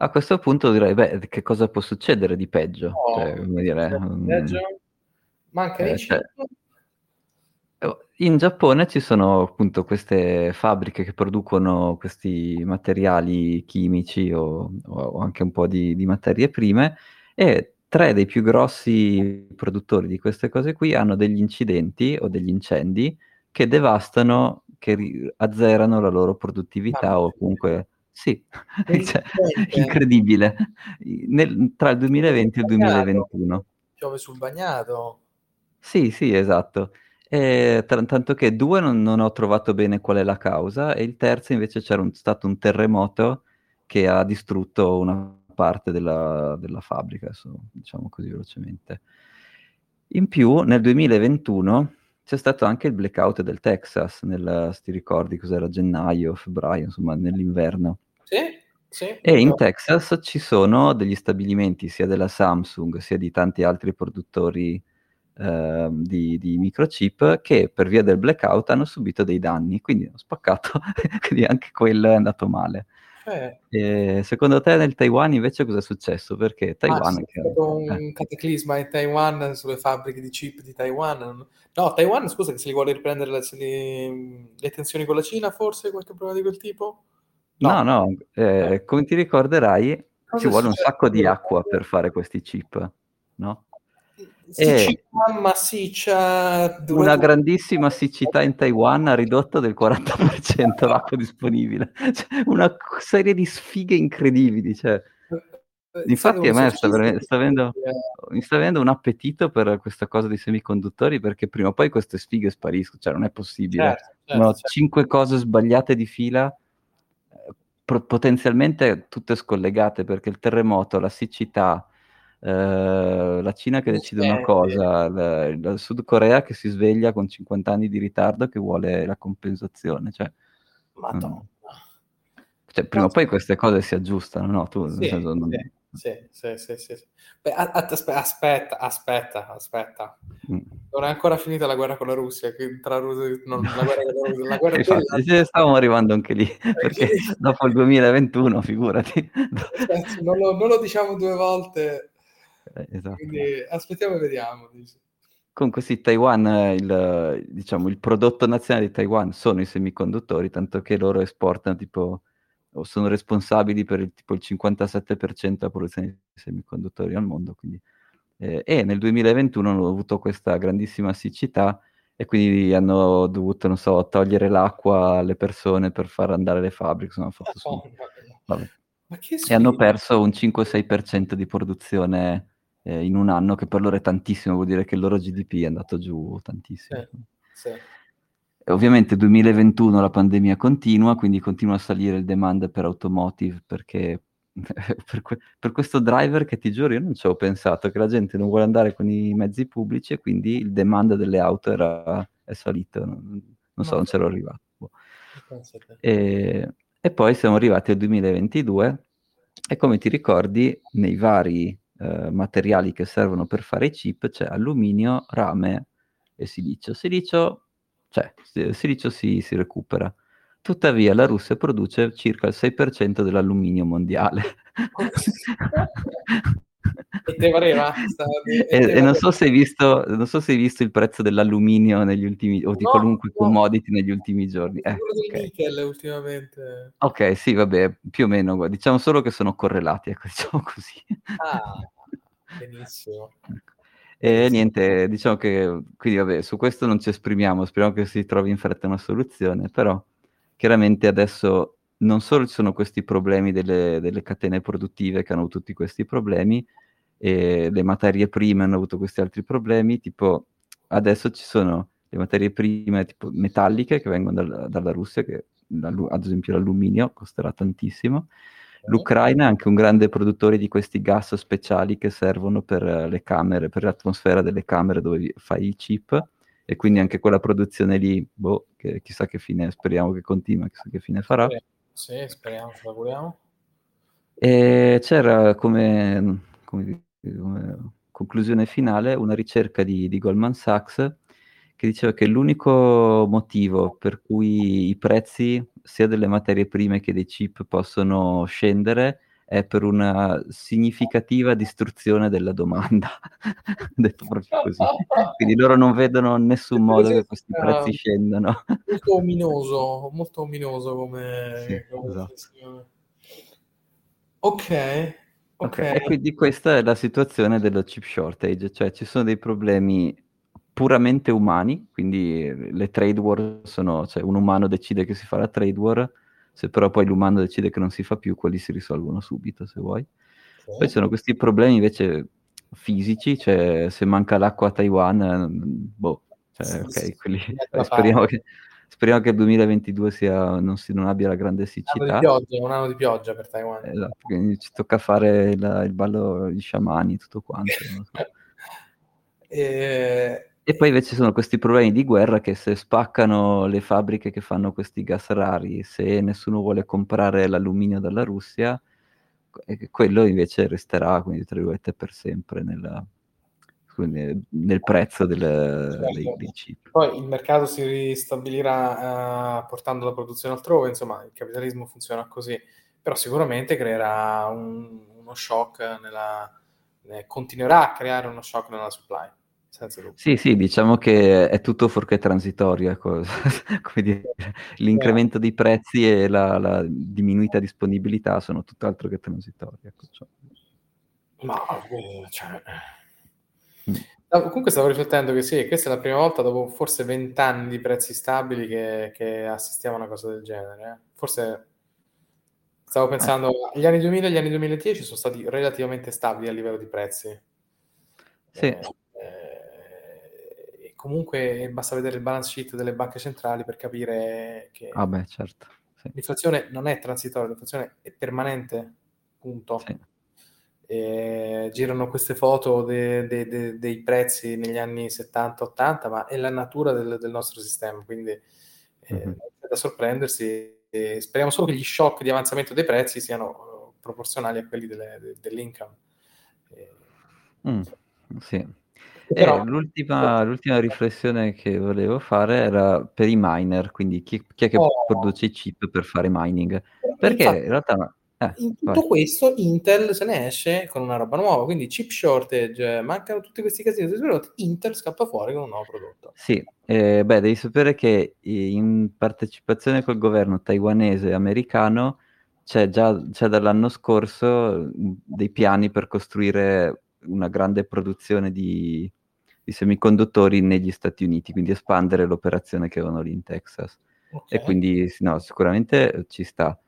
A questo punto direi, beh, che cosa può succedere di peggio? Oh, cioè, come dire, peggio. Manca eh, cioè, in Giappone ci sono appunto queste fabbriche che producono questi materiali chimici o, o anche un po' di, di materie prime, e tre dei più grossi produttori di queste cose qui hanno degli incidenti o degli incendi che devastano, che azzerano la loro produttività ah, o comunque... Sì, cioè, incredibile. Nel, tra il duemilaventi e il duemilaventuno. Piove sul bagnato. Sì, sì, esatto. E, t- tanto che due non, non ho trovato bene qual è la causa, e il terzo invece c'era un, stato un terremoto che ha distrutto una parte della, della fabbrica, adesso, diciamo così velocemente. In più, nel duemilaventuno... c'è stato anche il blackout del Texas, nel, se ti ricordi cos'era, gennaio, febbraio, insomma, nell'inverno. Sì, sì. E in Texas ci sono degli stabilimenti sia della Samsung sia di tanti altri produttori eh, di, di microchip che per via del blackout hanno subito dei danni, quindi hanno spaccato, quindi anche quello è andato male. Eh. E secondo te nel Taiwan invece cosa è successo? Perché Taiwan ah, è stato che... un cataclisma in Taiwan sulle fabbriche di chip di Taiwan. No, Taiwan, scusa, che se li vuole riprendere la, li... le tensioni con la Cina, forse qualche problema di quel tipo? No, no, no. Eh, eh. Come ti ricorderai, cosa ci vuole succede? Un sacco di acqua per fare questi chip, no? Siccità massiccia, due... una grandissima siccità in Taiwan ha ridotto del quaranta per cento l'acqua disponibile, cioè, una serie di sfighe incredibili, cioè. Infatti a me sta, ver- sta avendo, mi sta avendo un appetito per questa cosa dei semiconduttori, perché prima o poi queste sfighe spariscono, cioè non è possibile. Certo, certo, no, certo. Cinque cose sbagliate di fila, pro- potenzialmente tutte scollegate, perché il terremoto, la siccità, eh, la Cina che decide una cosa, la, la Sud Corea che si sveglia con cinquanta anni di ritardo che vuole la compensazione, cioè. Madonna. Mh. Cioè, prima o poi queste cose si aggiustano, no? Tu, sì, senso, non... sì, sì, sì, sì, sì. Beh, aspetta, aspetta, aspetta. Mm. Non è ancora finita la guerra con la Russia, che tra Russia, non, la guerra con la Russia, la guerra infatti, della... sì, stavamo arrivando anche lì, perché dopo il duemilaventuno, figurati. Aspetta, non, lo, non lo diciamo due volte, eh, esatto. Quindi aspettiamo e vediamo, dice. Comunque sì, Taiwan, il, diciamo, il prodotto nazionale di Taiwan sono i semiconduttori, tanto che loro esportano tipo... sono responsabili per il, tipo il cinquantasette per cento della produzione di semiconduttori al mondo, quindi, eh, e nel duemilaventuno hanno avuto questa grandissima siccità e quindi hanno dovuto, non so, togliere l'acqua alle persone per far andare le fabbriche, sono fatto oh, su... Vabbè. Ma che e hanno perso un cinque sei per cento di produzione eh, in un anno, che per loro è tantissimo, vuol dire che il loro G D P è andato giù tantissimo. Sì, sì. Ovviamente duemilaventuno la pandemia continua, quindi continua a salire il demand per automotive, perché per, que- per questo driver che ti giuro io non ci ho pensato, che la gente non vuole andare con i mezzi pubblici e quindi il demand delle auto era, è salito, non, non so, non c'ero arrivato. Boh. E, e poi siamo arrivati al duemilaventidue e come ti ricordi nei vari eh, materiali che servono per fare i chip c'è alluminio, rame e silicio. Silicio... cioè silicio si, si recupera, tuttavia la Russia produce circa il sei per cento dell'alluminio mondiale. e, te pareva, e, e, te e non so se hai visto non so se hai visto il prezzo dell'alluminio negli ultimi o di no, qualunque no. commodity negli ultimi giorni, eh, okay. Nickel, ultimamente. Ok, sì, vabbè, più o meno, diciamo solo che sono correlati, ecco, diciamo così. Ah, benissimo. E niente, diciamo che quindi vabbè, su questo non ci esprimiamo, speriamo che si trovi in fretta una soluzione, però chiaramente adesso non solo ci sono questi problemi delle, delle catene produttive che hanno avuto tutti questi problemi, e le materie prime hanno avuto questi altri problemi, tipo adesso ci sono le materie prime tipo metalliche che vengono dal, dalla Russia, che ad esempio l'alluminio costerà tantissimo. L'Ucraina è anche un grande produttore di questi gas speciali che servono per le camere, per l'atmosfera delle camere dove fai i chip, e quindi anche quella produzione lì, boh, che chissà che fine, speriamo che continua, chissà che fine farà. Sì, speriamo, ce l'auguriamo. E c'era come, come, come conclusione finale una ricerca di, di Goldman Sachs che diceva che l'unico motivo per cui i prezzi sia delle materie prime che dei chip possono scendere è per una significativa distruzione della domanda. Detto proprio così. Quindi loro non vedono nessun modo che questi prezzi scendano. Molto ominoso, molto ominoso come... Sì, come esatto. Ok, ok. Okay. E quindi questa è la situazione dello chip shortage, cioè ci sono dei problemi... puramente umani, quindi le trade war sono, cioè un umano decide che si fa la trade war, se però poi l'umano decide che non si fa più, quelli si risolvono subito, se vuoi. Sì. Poi sono questi problemi invece fisici, cioè se manca l'acqua a Taiwan, boh, cioè, sì, ok, sì, quelli, eh, speriamo, che, speriamo che il duemilaventidue sia, non, si, non abbia la grande siccità. Un anno di pioggia, un anno di pioggia per Taiwan. Esatto, quindi ci tocca fare la, il ballo gli sciamani, tutto quanto. Non so. e... E poi invece sono questi problemi di guerra che se spaccano le fabbriche che fanno questi gas rari, se nessuno vuole comprare l'alluminio dalla Russia, quello invece resterà, quindi tra virgolette, per sempre nella, quindi nel prezzo del, certo. dei, dei chip. Poi il mercato si ristabilirà eh, portando la produzione altrove, insomma il capitalismo funziona così, però sicuramente creerà un, uno shock, nella, eh, continuerà a creare uno shock nella supply. Sì, sì, diciamo che è tutto fuorché transitorio, ecco. Come dire, l'incremento dei prezzi e la, la diminuita disponibilità sono tutt'altro che transitorio, ecco. Ma cioè... No, comunque stavo riflettendo che sì, questa è la prima volta dopo forse vent'anni di prezzi stabili che, che assistiamo a una cosa del genere. Forse stavo pensando, eh. gli anni duemila e gli anni duemiladieci sono stati relativamente stabili a livello di prezzi. Sì. Eh, eh, comunque basta vedere il balance sheet delle banche centrali per capire che ah beh, certo. Sì. L'inflazione non è transitoria, l'inflazione è permanente, punto. Sì. E girano queste foto de, de, de, dei prezzi negli anni settanta ottanta, ma è la natura del, del nostro sistema, quindi mm-hmm. eh, è da sorprendersi. E speriamo solo che gli shock di avanzamento dei prezzi siano proporzionali a quelli delle, de, dell'income. Eh, mm, sì. Però... eh, l'ultima, l'ultima riflessione che volevo fare era per i miner, quindi chi, chi è che oh. produce i chip per fare mining, perché Infatti... in realtà Eh, in tutto vai. questo Intel se ne esce con una roba nuova, quindi chip shortage, mancano tutti questi casini, Intel scappa fuori con un nuovo prodotto. Sì, eh, beh, devi sapere che in partecipazione col governo taiwanese e americano c'è già c'è dall'anno scorso dei piani per costruire una grande produzione di, di semiconduttori negli Stati Uniti, quindi espandere l'operazione che avevano lì in Texas. Okay. E quindi no, sicuramente ci sta.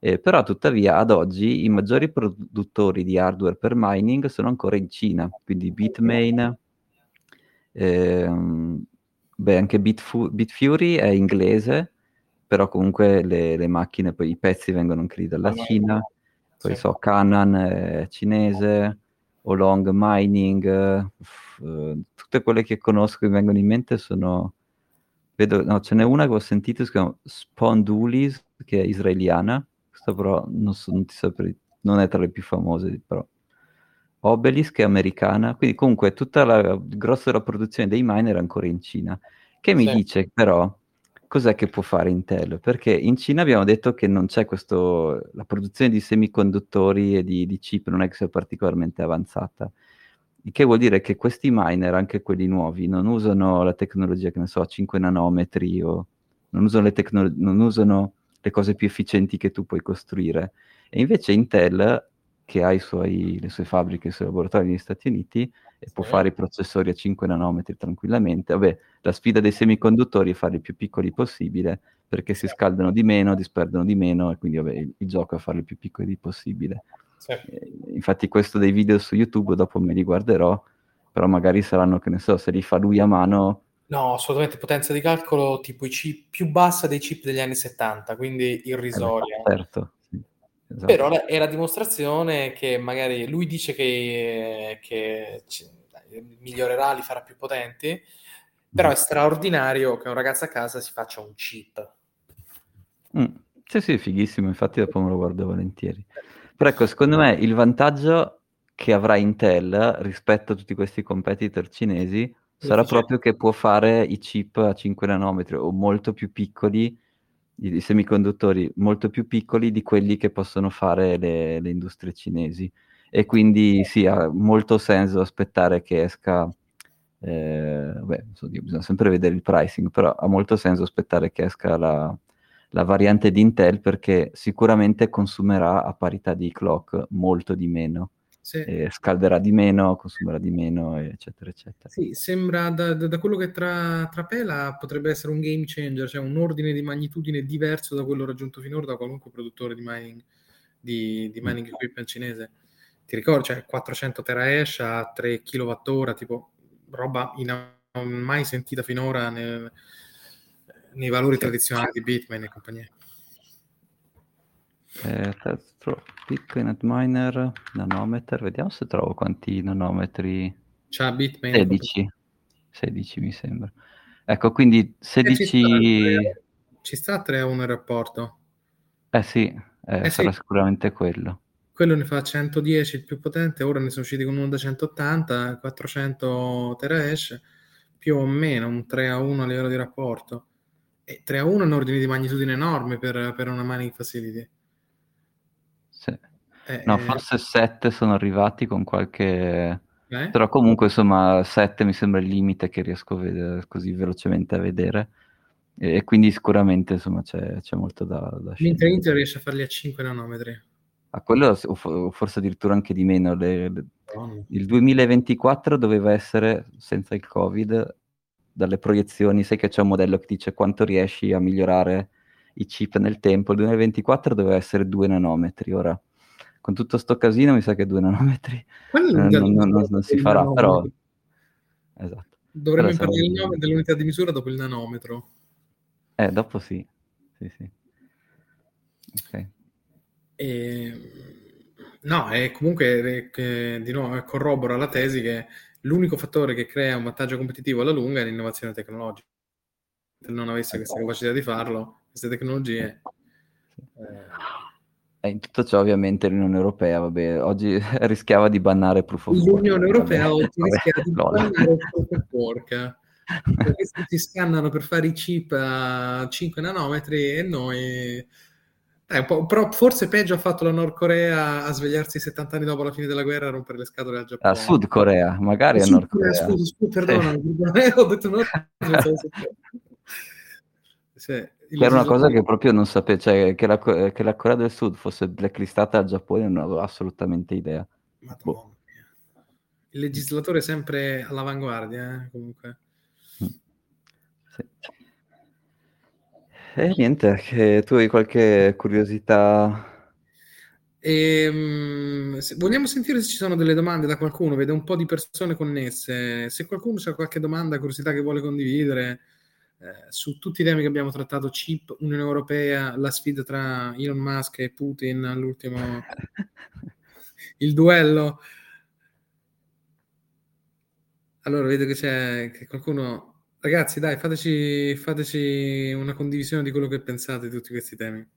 Eh, però tuttavia ad oggi i maggiori produttori di hardware per mining sono ancora in Cina, quindi Bitmain, ehm, beh anche Bitfu- Bitfury è inglese, però comunque le, le macchine, poi i pezzi vengono anche lì dalla Cina, poi so Canaan è cinese, Oolong Mining, uff, eh, tutte quelle che conosco che vengono in mente sono, vedo, no, ce n'è una che ho sentito, si chiama Spondulis, che è israeliana, però non, so, non ti saprei, non è tra le più famose, però Obelisk è americana, quindi comunque tutta la grossa la produzione dei miner è ancora in Cina, che mi sì. dice però cos'è che può fare Intel, perché in Cina abbiamo detto che non c'è questo, la produzione di semiconduttori e di, di chip non è che sia particolarmente avanzata, il che vuol dire che questi miner, anche quelli nuovi, non usano la tecnologia, che ne so, cinque nanometri o non usano le tecnologie, non usano le cose più efficienti che tu puoi costruire. E invece Intel, che ha i suoi, le sue fabbriche, i suoi laboratori negli Stati Uniti, e può sì. fare i processori a cinque nanometri tranquillamente. Vabbè, la sfida dei semiconduttori è fare i più piccoli possibile, perché si sì. scaldano di meno, disperdono di meno, e quindi vabbè, il, il gioco è farli più piccoli possibile. Sì. Eh, infatti questo dei video su YouTube dopo me li guarderò, però magari saranno, che ne so, se li fa lui a mano... No, assolutamente, potenza di calcolo tipo i chip più bassa dei chip degli anni settanta, quindi irrisoria. Eh, certo. Sì, esatto. Però è la dimostrazione che magari lui dice che, che migliorerà, li farà più potenti, però è straordinario che un ragazzo a casa si faccia un chip. Mm. Sì, sì, fighissimo, infatti dopo me lo guardo volentieri. Però ecco, secondo me il vantaggio che avrà Intel rispetto a tutti questi competitor cinesi sarà proprio che può fare i chip a cinque nanometri o molto più piccoli, i semiconduttori molto più piccoli di quelli che possono fare le, le industrie cinesi, e quindi sì, ha molto senso aspettare che esca eh, beh, non so dire, bisogna sempre vedere il pricing, però ha molto senso aspettare che esca la, la variante di Intel, perché sicuramente consumerà a parità di clock molto di meno. Sì. Eh, scalderà di meno, consumerà di meno, eccetera, eccetera. Sì, sembra da, da quello che tra, trapela potrebbe essere un game changer, cioè un ordine di magnitudine diverso da quello raggiunto finora da qualunque produttore di mining di, di mining equipment cinese. Ti ricordi? Cioè quattrocento terahash a tre kilowattora, tipo roba in, mai sentita finora nel, nei valori tradizionali di Bitmain e compagnia. Eh, Bitcoin at miner nanometer, vediamo se trovo quanti nanometri c'ha Bitmain. sedici sedici mi sembra, ecco, quindi sedici eh, ci sta tre a uno il rapporto, eh sì, eh, eh sarà sì. sicuramente quello quello ne fa centodieci il più potente, ora ne sono usciti con uno da centottanta, quattrocento terahash, più o meno un tre a uno a livello di rapporto, e tre a uno è un ordine di magnitudine enorme per, per una mining facility. Sì. Eh, no, forse eh, sette sono arrivati con qualche... Eh? Però comunque, insomma, sette mi sembra il limite che riesco a vedere, così velocemente a vedere. E, e quindi sicuramente, insomma, c'è, c'è molto da, da scegliere. Mentre Intel riesce a farli a cinque nanometri. A quello, o forse addirittura anche di meno, le, le, Il duemilaventiquattro doveva essere senza il Covid, dalle proiezioni, sai che c'è un modello che dice quanto riesci a migliorare i chip nel tempo, il duemilaventiquattro doveva essere due nanometri, ora con tutto sto casino mi sa che due nanometri eh, non, non, non, non si farà, però esatto. Dovremmo imparare sarà... il nome dell'unità di misura dopo il nanometro. Eh, dopo sì. Sì, sì. Ok. E... No, e comunque eh, di nuovo corrobora la tesi che l'unico fattore che crea un vantaggio competitivo alla lunga è l'innovazione tecnologica. Se non avesse eh, questa capacità di farlo, queste tecnologie... Eh... E in tutto ciò ovviamente l'Unione Europea, vabbè, oggi rischiava di bannare Proof of Work. L'Unione Europea oggi rischiava di bannare Proof of Work, perché se si scannano per fare i chip a cinque nanometri e noi... Eh, un po', però forse peggio ha fatto la Nord Corea a svegliarsi settanta anni dopo la fine della guerra a rompere le scatole al Giappone. A Sud Corea, magari a, a Nord Corea. Scusa, scusa, perdona, sì. Ho detto Nord Corea. Sì. Che era una cosa che proprio non sapevo, cioè che la, che la Corea del Sud fosse blacklistata al Giappone non avevo assolutamente idea. Boh. Il legislatore è sempre all'avanguardia, eh, comunque. Sì. E niente, che tu hai qualche curiosità? Ehm, se, vogliamo sentire se ci sono delle domande da qualcuno, vedo un po' di persone connesse. Se qualcuno ha qualche domanda, curiosità che vuole condividere... Eh, su tutti i temi che abbiamo trattato, chip, Unione Europea, la sfida tra Elon Musk e Putin, l'ultimo il duello. Allora vedo che c'è che qualcuno, ragazzi dai fateci, fateci una condivisione di quello che pensate di tutti questi temi.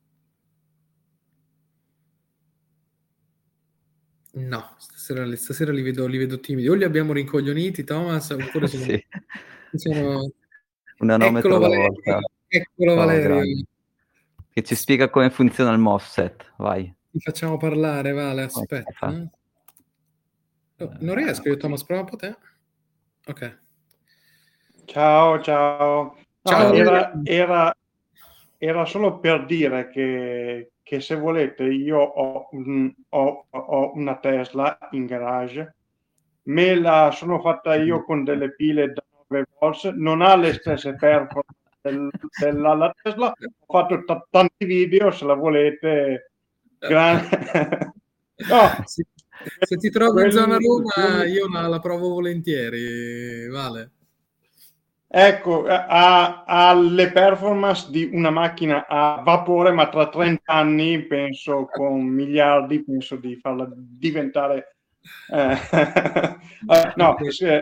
No, stasera, stasera li vedo, li vedo timidi, o li abbiamo rincoglioniti Thomas oppure sono, sì. sono... Una eccolo Valerio, eccolo oh, Valerio. Grande. Che ci spiega come funziona il MOSFET, vai. Ti facciamo parlare, Vale, aspetta. Okay. No, non riesco io, Thomas, prova a te. Ok. Ciao, ciao. No, ciao era, era, era solo per dire che, che se volete io ho, un, ho, ho una Tesla in garage, me la sono fatta io con delle pile da non ha le stesse performance del, della la Tesla, ho fatto t- tanti video, se la volete gran... no. se, se ti trovo quello, in zona Roma io la, la provo volentieri, Vale, ecco, ha, ha le performance di una macchina a vapore, ma tra trenta anni penso, con miliardi, penso di farla diventare eh. no,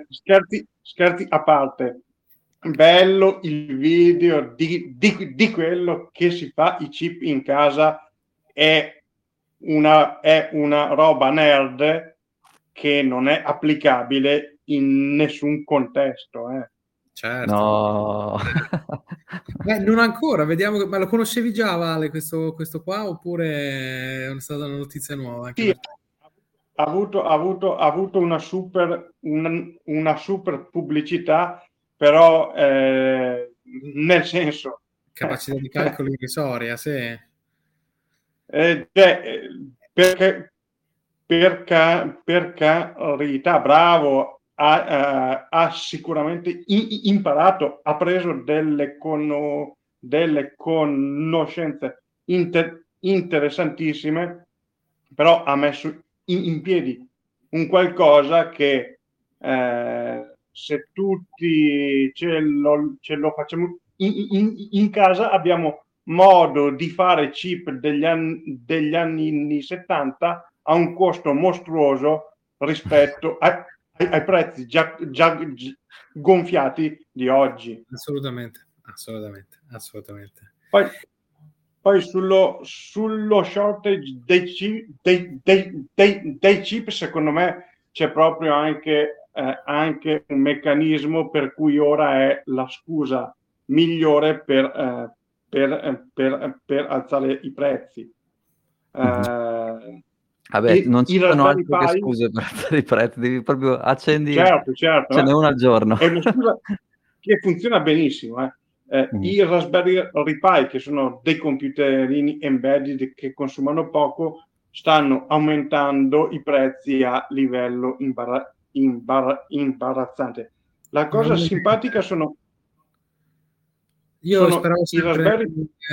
scherzi Scherzi a parte, bello il video di, di, di quello che si fa i chip in casa, è una, è una roba nerd che non è applicabile in nessun contesto. Eh. Certo. No. Beh, non ancora, vediamo, ma lo conoscevi già Vale questo, questo qua oppure è stata una notizia nuova? Anche sì. per... Ha avuto, ha avuto, ha avuto una, super, una, una super pubblicità, però eh, nel senso... Capacità di calcolo irrisoria, sì. Eh, cioè, perché, perché, per carità, bravo, ha, uh, ha sicuramente i, imparato, ha preso delle, con, delle conoscenze inter, interessantissime, però ha messo... in piedi un qualcosa che eh, se tutti ce lo, ce lo facciamo in, in, in casa abbiamo modo di fare chip degli anni, degli anni settanta a un costo mostruoso rispetto a, ai, ai prezzi già, già, già gonfiati di oggi. Assolutamente, assolutamente, assolutamente. Poi, Poi sullo, sullo shortage dei chip, dei, dei, dei, dei chip, secondo me c'è proprio anche, eh, anche un meccanismo per cui ora è la scusa migliore per, eh, per, eh, per, per alzare i prezzi. Eh, Vabbè, e, non ci sono altre Pi... che scuse per alzare i prezzi, devi proprio accendi, certo, certo, ce n'è eh. una al giorno. È una scusa che funziona benissimo, eh. Eh, mm. I Raspberry Pi, che sono dei computerini embedded che consumano poco, stanno aumentando i prezzi a livello imbar- imbar- imbarazzante. La cosa simpatica sono... Io, sono speravo sempre, Raspberry...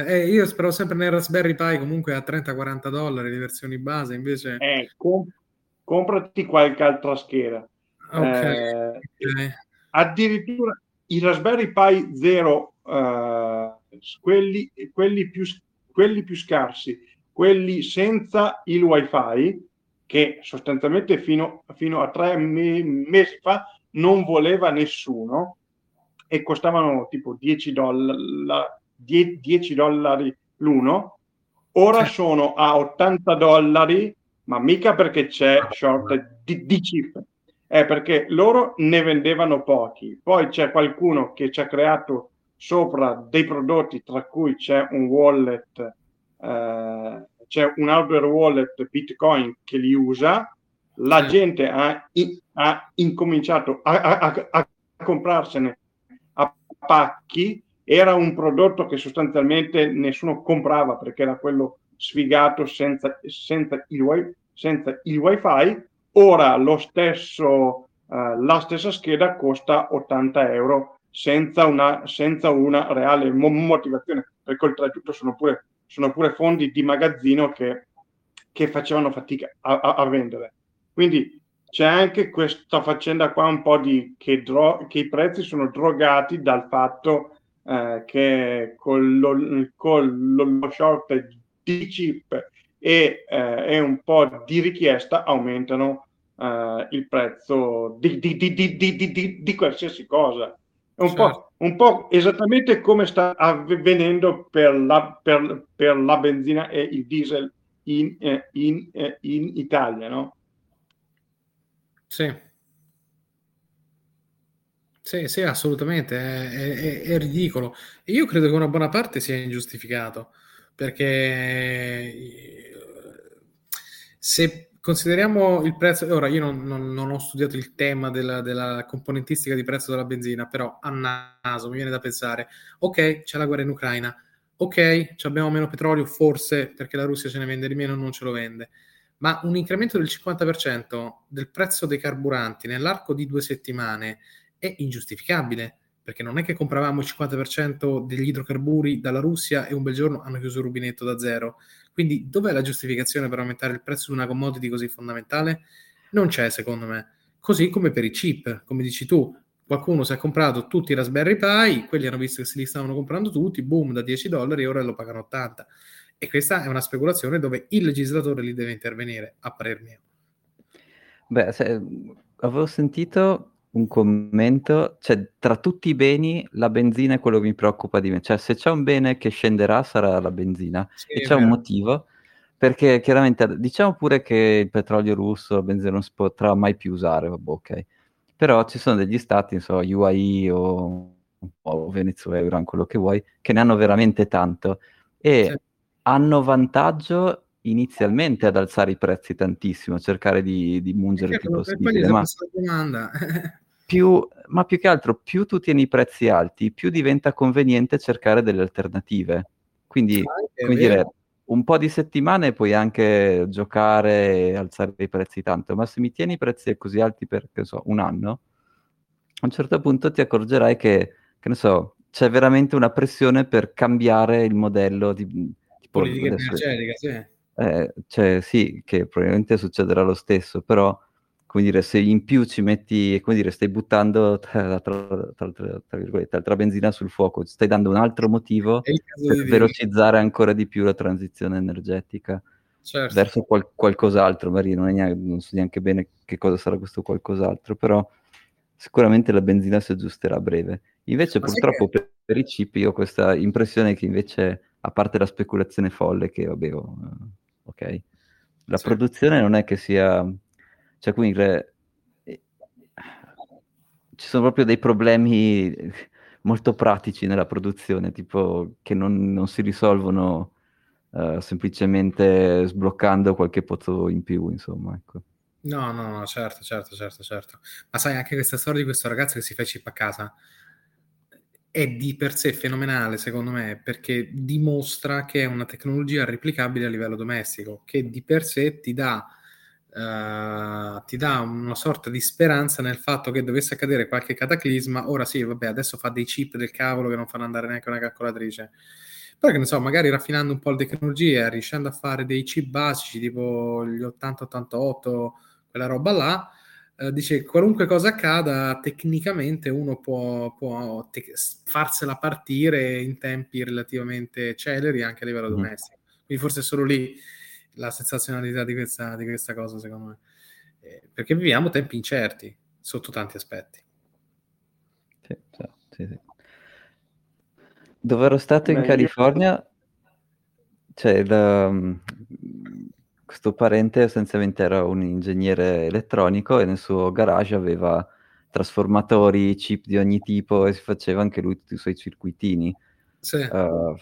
eh, io speravo sempre nel Raspberry Pi comunque a trenta-quaranta dollari di versioni base, invece... Eh, comp- comprati qualche altra scheda. Okay. Eh, okay. Addirittura i Raspberry Pi zero, eh, quelli, quelli, più, quelli più scarsi, quelli senza il wifi, che sostanzialmente fino, fino a tre me- mesi fa non voleva nessuno e costavano tipo dieci dollari l'uno, ora sono a ottanta dollari, ma mica perché c'è short di, di chip, è perché loro ne vendevano pochi. Poi c'è qualcuno che ci ha creato sopra dei prodotti, tra cui c'è un wallet, eh, c'è un hardware wallet Bitcoin che li usa. La gente ha, ha incominciato a, a, a, a comprarsene a pacchi. Era un prodotto che sostanzialmente nessuno comprava perché era quello sfigato senza, senza, il, senza il wifi. Ora lo stesso, eh, la stessa scheda costa ottanta euro senza una, senza una reale mo- motivazione, perché oltretutto sono pure, sono pure fondi di magazzino che, che facevano fatica a, a, a vendere. Quindi c'è anche questa faccenda qua un po' di che, dro- che i prezzi sono drogati dal fatto, eh, che con lo, con lo short di chip e, eh, e un po' di richiesta aumentano, eh, il prezzo di, di, di, di, di, di, di qualsiasi cosa. È un, certo. po', un po' esattamente come sta avvenendo per la, per, per la benzina e il diesel in, eh, in, eh, in Italia, no? Sì, sì, sì, assolutamente, è, è, è ridicolo. Io credo che una buona parte sia ingiustificato, perché se consideriamo il prezzo... Ora, io non, non, non ho studiato il tema della, della componentistica di prezzo della benzina, però a naso mi viene da pensare, ok, c'è la guerra in Ucraina, ok, abbiamo meno petrolio, forse perché la Russia ce ne vende di meno, non ce lo vende. Ma un incremento del cinquanta per cento del prezzo dei carburanti nell'arco di due settimane è ingiustificabile, perché non è che compravamo il cinquanta per cento degli idrocarburi dalla Russia e un bel giorno hanno chiuso il rubinetto da zero. Quindi dov'è la giustificazione per aumentare il prezzo di una commodity così fondamentale? Non c'è, secondo me. Così come per i chip, come dici tu, qualcuno si è comprato tutti i Raspberry Pi, quelli hanno visto che se li stavano comprando tutti, boom, da dieci dollari e ora lo pagano ottanta. E questa è una speculazione dove il legislatore lì deve intervenire, a parer mio. Beh, se, avevo sentito un commento, cioè tra tutti i beni la benzina è quello che mi preoccupa di me, cioè se c'è un bene che scenderà sarà la benzina, sì, e c'è vero. Un motivo, perché chiaramente diciamo pure che il petrolio russo, la benzina non si potrà mai più usare, vabbè, ok, però ci sono degli stati, non so, U A E o, o Venezuela, quello che vuoi, che ne hanno veramente tanto e sì. Hanno vantaggio inizialmente ad alzare i prezzi tantissimo, a cercare di, di mungere il più possibile, ma più, ma più che altro, più tu tieni i prezzi alti, più diventa conveniente cercare delle alternative. Quindi, ah, come vero. dire, un po' di settimane puoi anche giocare e alzare i prezzi tanto, ma se mi tieni i prezzi così alti per, che so, un anno, a un certo punto ti accorgerai che, che ne so, c'è veramente una pressione per cambiare il modello di... politica energetica, sì. Eh, cioè sì, che probabilmente succederà lo stesso, però come dire, se in più ci metti, come dire, stai buttando tra, tra, tra, tra virgolette altra benzina sul fuoco, stai dando un altro motivo per di velocizzare dire. ancora di più la transizione energetica, certo. verso qual- qualcos'altro, magari non, neanche, non so neanche bene che cosa sarà questo qualcos'altro, però sicuramente la benzina si aggiusterà a breve. Invece Ma purtroppo che... per, per i chip io ho questa impressione che invece, a parte la speculazione folle che, vabbè, ok, la sì. produzione non è che sia... Cioè, quindi, eh, eh, ci sono proprio dei problemi molto pratici nella produzione, tipo che non, non si risolvono eh, semplicemente sbloccando qualche pozzo in più, insomma, ecco. No, no, no, certo, certo, certo, certo. Ma sai, anche questa storia di questo ragazzo che si fece chip a casa... è di per sé fenomenale, secondo me, perché dimostra che è una tecnologia replicabile a livello domestico, che di per sé ti dà, uh, ti dà una sorta di speranza nel fatto che dovesse accadere qualche cataclisma. Ora sì, vabbè, adesso fa dei chip del cavolo che non fanno andare neanche una calcolatrice, però che ne so, magari raffinando un po' la tecnologia, riuscendo a fare dei chip basici tipo gli ottanta ottantotto, quella roba là, Uh, dice qualunque cosa accada tecnicamente uno può, può te- farsela partire in tempi relativamente celeri anche a livello domestico, mm. quindi forse è solo lì la sensazionalità di questa, di questa cosa, secondo me, eh, perché viviamo tempi incerti sotto tanti aspetti. Sì, sì, sì. Dove ero stato in Beh, California io... c'è la... questo parente essenzialmente era un ingegnere elettronico e nel suo garage aveva trasformatori, chip di ogni tipo e si faceva anche lui tutti i suoi circuitini. Sì. Uh,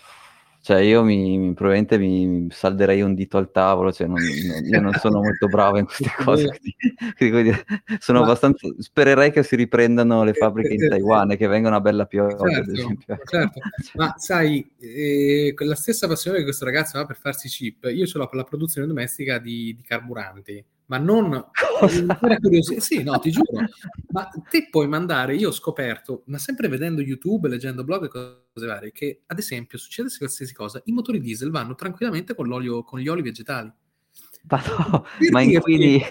cioè io mi, mi probabilmente mi, mi salderei un dito al tavolo, cioè non, non, io non sono molto bravo in queste cose, quindi, quindi sono Ma... abbastanza... Spererei che si riprendano le fabbriche in Taiwan e che venga una bella pioggia, certo, ad esempio. Certo. Ma sai, eh, la stessa passione che questo ragazzo ha per farsi chip, io ce l'ho per la produzione domestica di, di carburanti. Ma non era curioso, sì, no, ti giuro. Ma te puoi mandare, io ho scoperto, ma sempre vedendo YouTube, leggendo blog e cose varie, che ad esempio succedesse qualsiasi cosa, i motori diesel vanno tranquillamente con l'olio, con gli oli vegetali. Ma no, per ma inquini,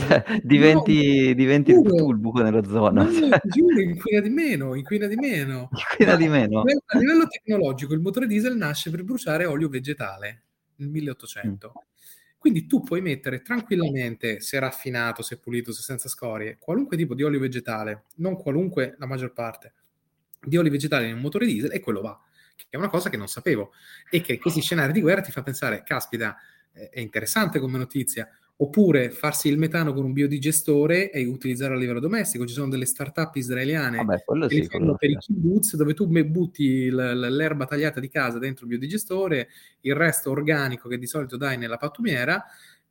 cioè, diventi, no, diventi il buco nella zona. No, cioè. Ti giuro, inquina di meno, inquina di meno. Inquina ma, di meno. A livello tecnologico, il motore diesel nasce per bruciare olio vegetale nel milleottocento. Mm. Quindi tu puoi mettere tranquillamente, se raffinato, se pulito, se senza scorie, qualunque tipo di olio vegetale, non qualunque, la maggior parte, di olio vegetale in un motore diesel, e quello va. Che è una cosa che non sapevo. E che questi scenari di guerra ti fa pensare, caspita, è interessante come notizia. Oppure farsi il metano con un biodigestore e utilizzarlo a livello domestico. Ci sono delle start-up israeliane, vabbè, che sì, li fanno per i kibbutz, dove tu butti l'erba tagliata di casa dentro il biodigestore, il resto organico che di solito dai nella pattumiera,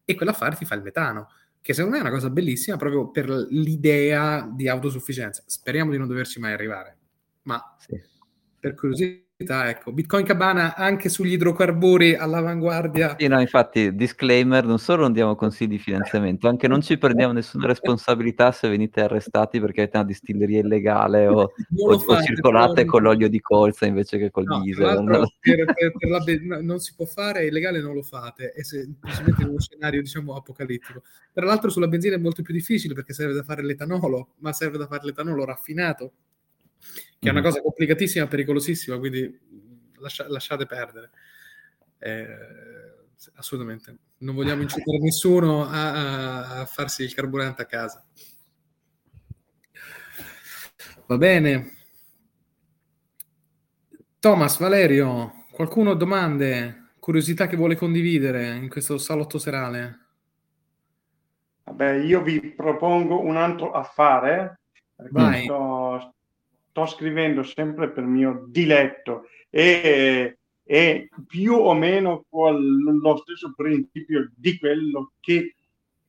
e quell'affare ti fa il metano, che secondo me è una cosa bellissima proprio per l'idea di autosufficienza. Speriamo di non doverci mai arrivare, ma sì, per curiosità. Ecco, Bitcoin Cabana anche sugli idrocarburi all'avanguardia. Sì, no, infatti, disclaimer, non solo non diamo consigli di finanziamento, anche non ci prendiamo nessuna responsabilità se venite arrestati perché avete una distilleria illegale o, o, o circolate con l'olio di colza invece che col no, diesel. No? Per, per, per la be- non si può fare, è illegale, non lo fate, e se ci mette in uno scenario, diciamo, apocalittico. Tra l'altro sulla benzina è molto più difficile perché serve da fare l'etanolo, ma serve da fare l'etanolo raffinato, che è una cosa complicatissima, pericolosissima, quindi lascia, lasciate perdere. Eh, assolutamente. Non vogliamo incitare nessuno a, a farsi il carburante a casa. Va bene. Thomas, Valerio, qualcuno ha domande, curiosità che vuole condividere in questo salotto serale? Vabbè, io vi propongo un altro affare. Vai. Sto... sto scrivendo sempre per mio diletto e, e più o meno con lo stesso principio di quello che,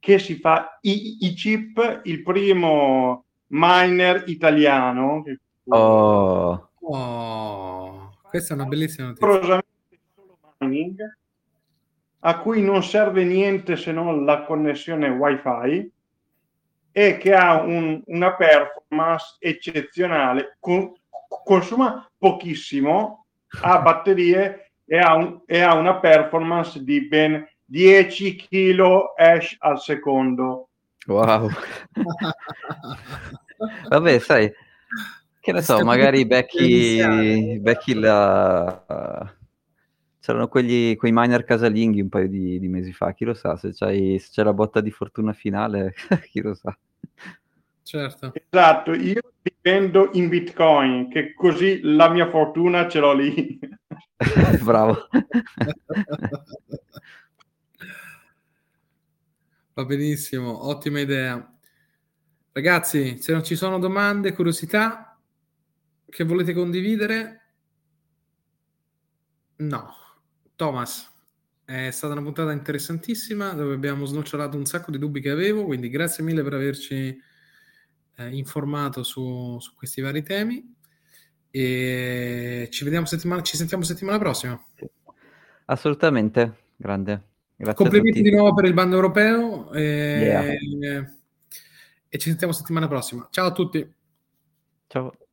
che si fa i, i chip, il primo miner italiano. Oh, oh, questa è una bellissima notizia. A cui non serve niente se non la connessione wifi, e che ha un, una performance eccezionale, con, consuma pochissimo, ha batterie e ha, un, e ha una performance di ben dieci chilo hash al secondo. Wow. Vabbè, sai, che ne so, magari becchi, becchi la... C'erano quegli, quei miner casalinghi un paio di, di mesi fa, chi lo sa, se, c'hai, se c'è la botta di fortuna finale, chi lo sa. Certo. Esatto, io li vendo in Bitcoin, che così la mia fortuna ce l'ho lì. Bravo. Va benissimo, ottima idea. Ragazzi, se non ci sono domande, curiosità che volete condividere? No. Thomas, è stata una puntata interessantissima dove abbiamo snocciolato un sacco di dubbi che avevo, quindi grazie mille per averci eh, informato su, su questi vari temi, E ci vediamo settimana, ci sentiamo settimana prossima. Assolutamente, grande. Grazie. Complimenti di nuovo per il bando europeo e, yeah. e ci sentiamo settimana prossima. Ciao a tutti. Ciao.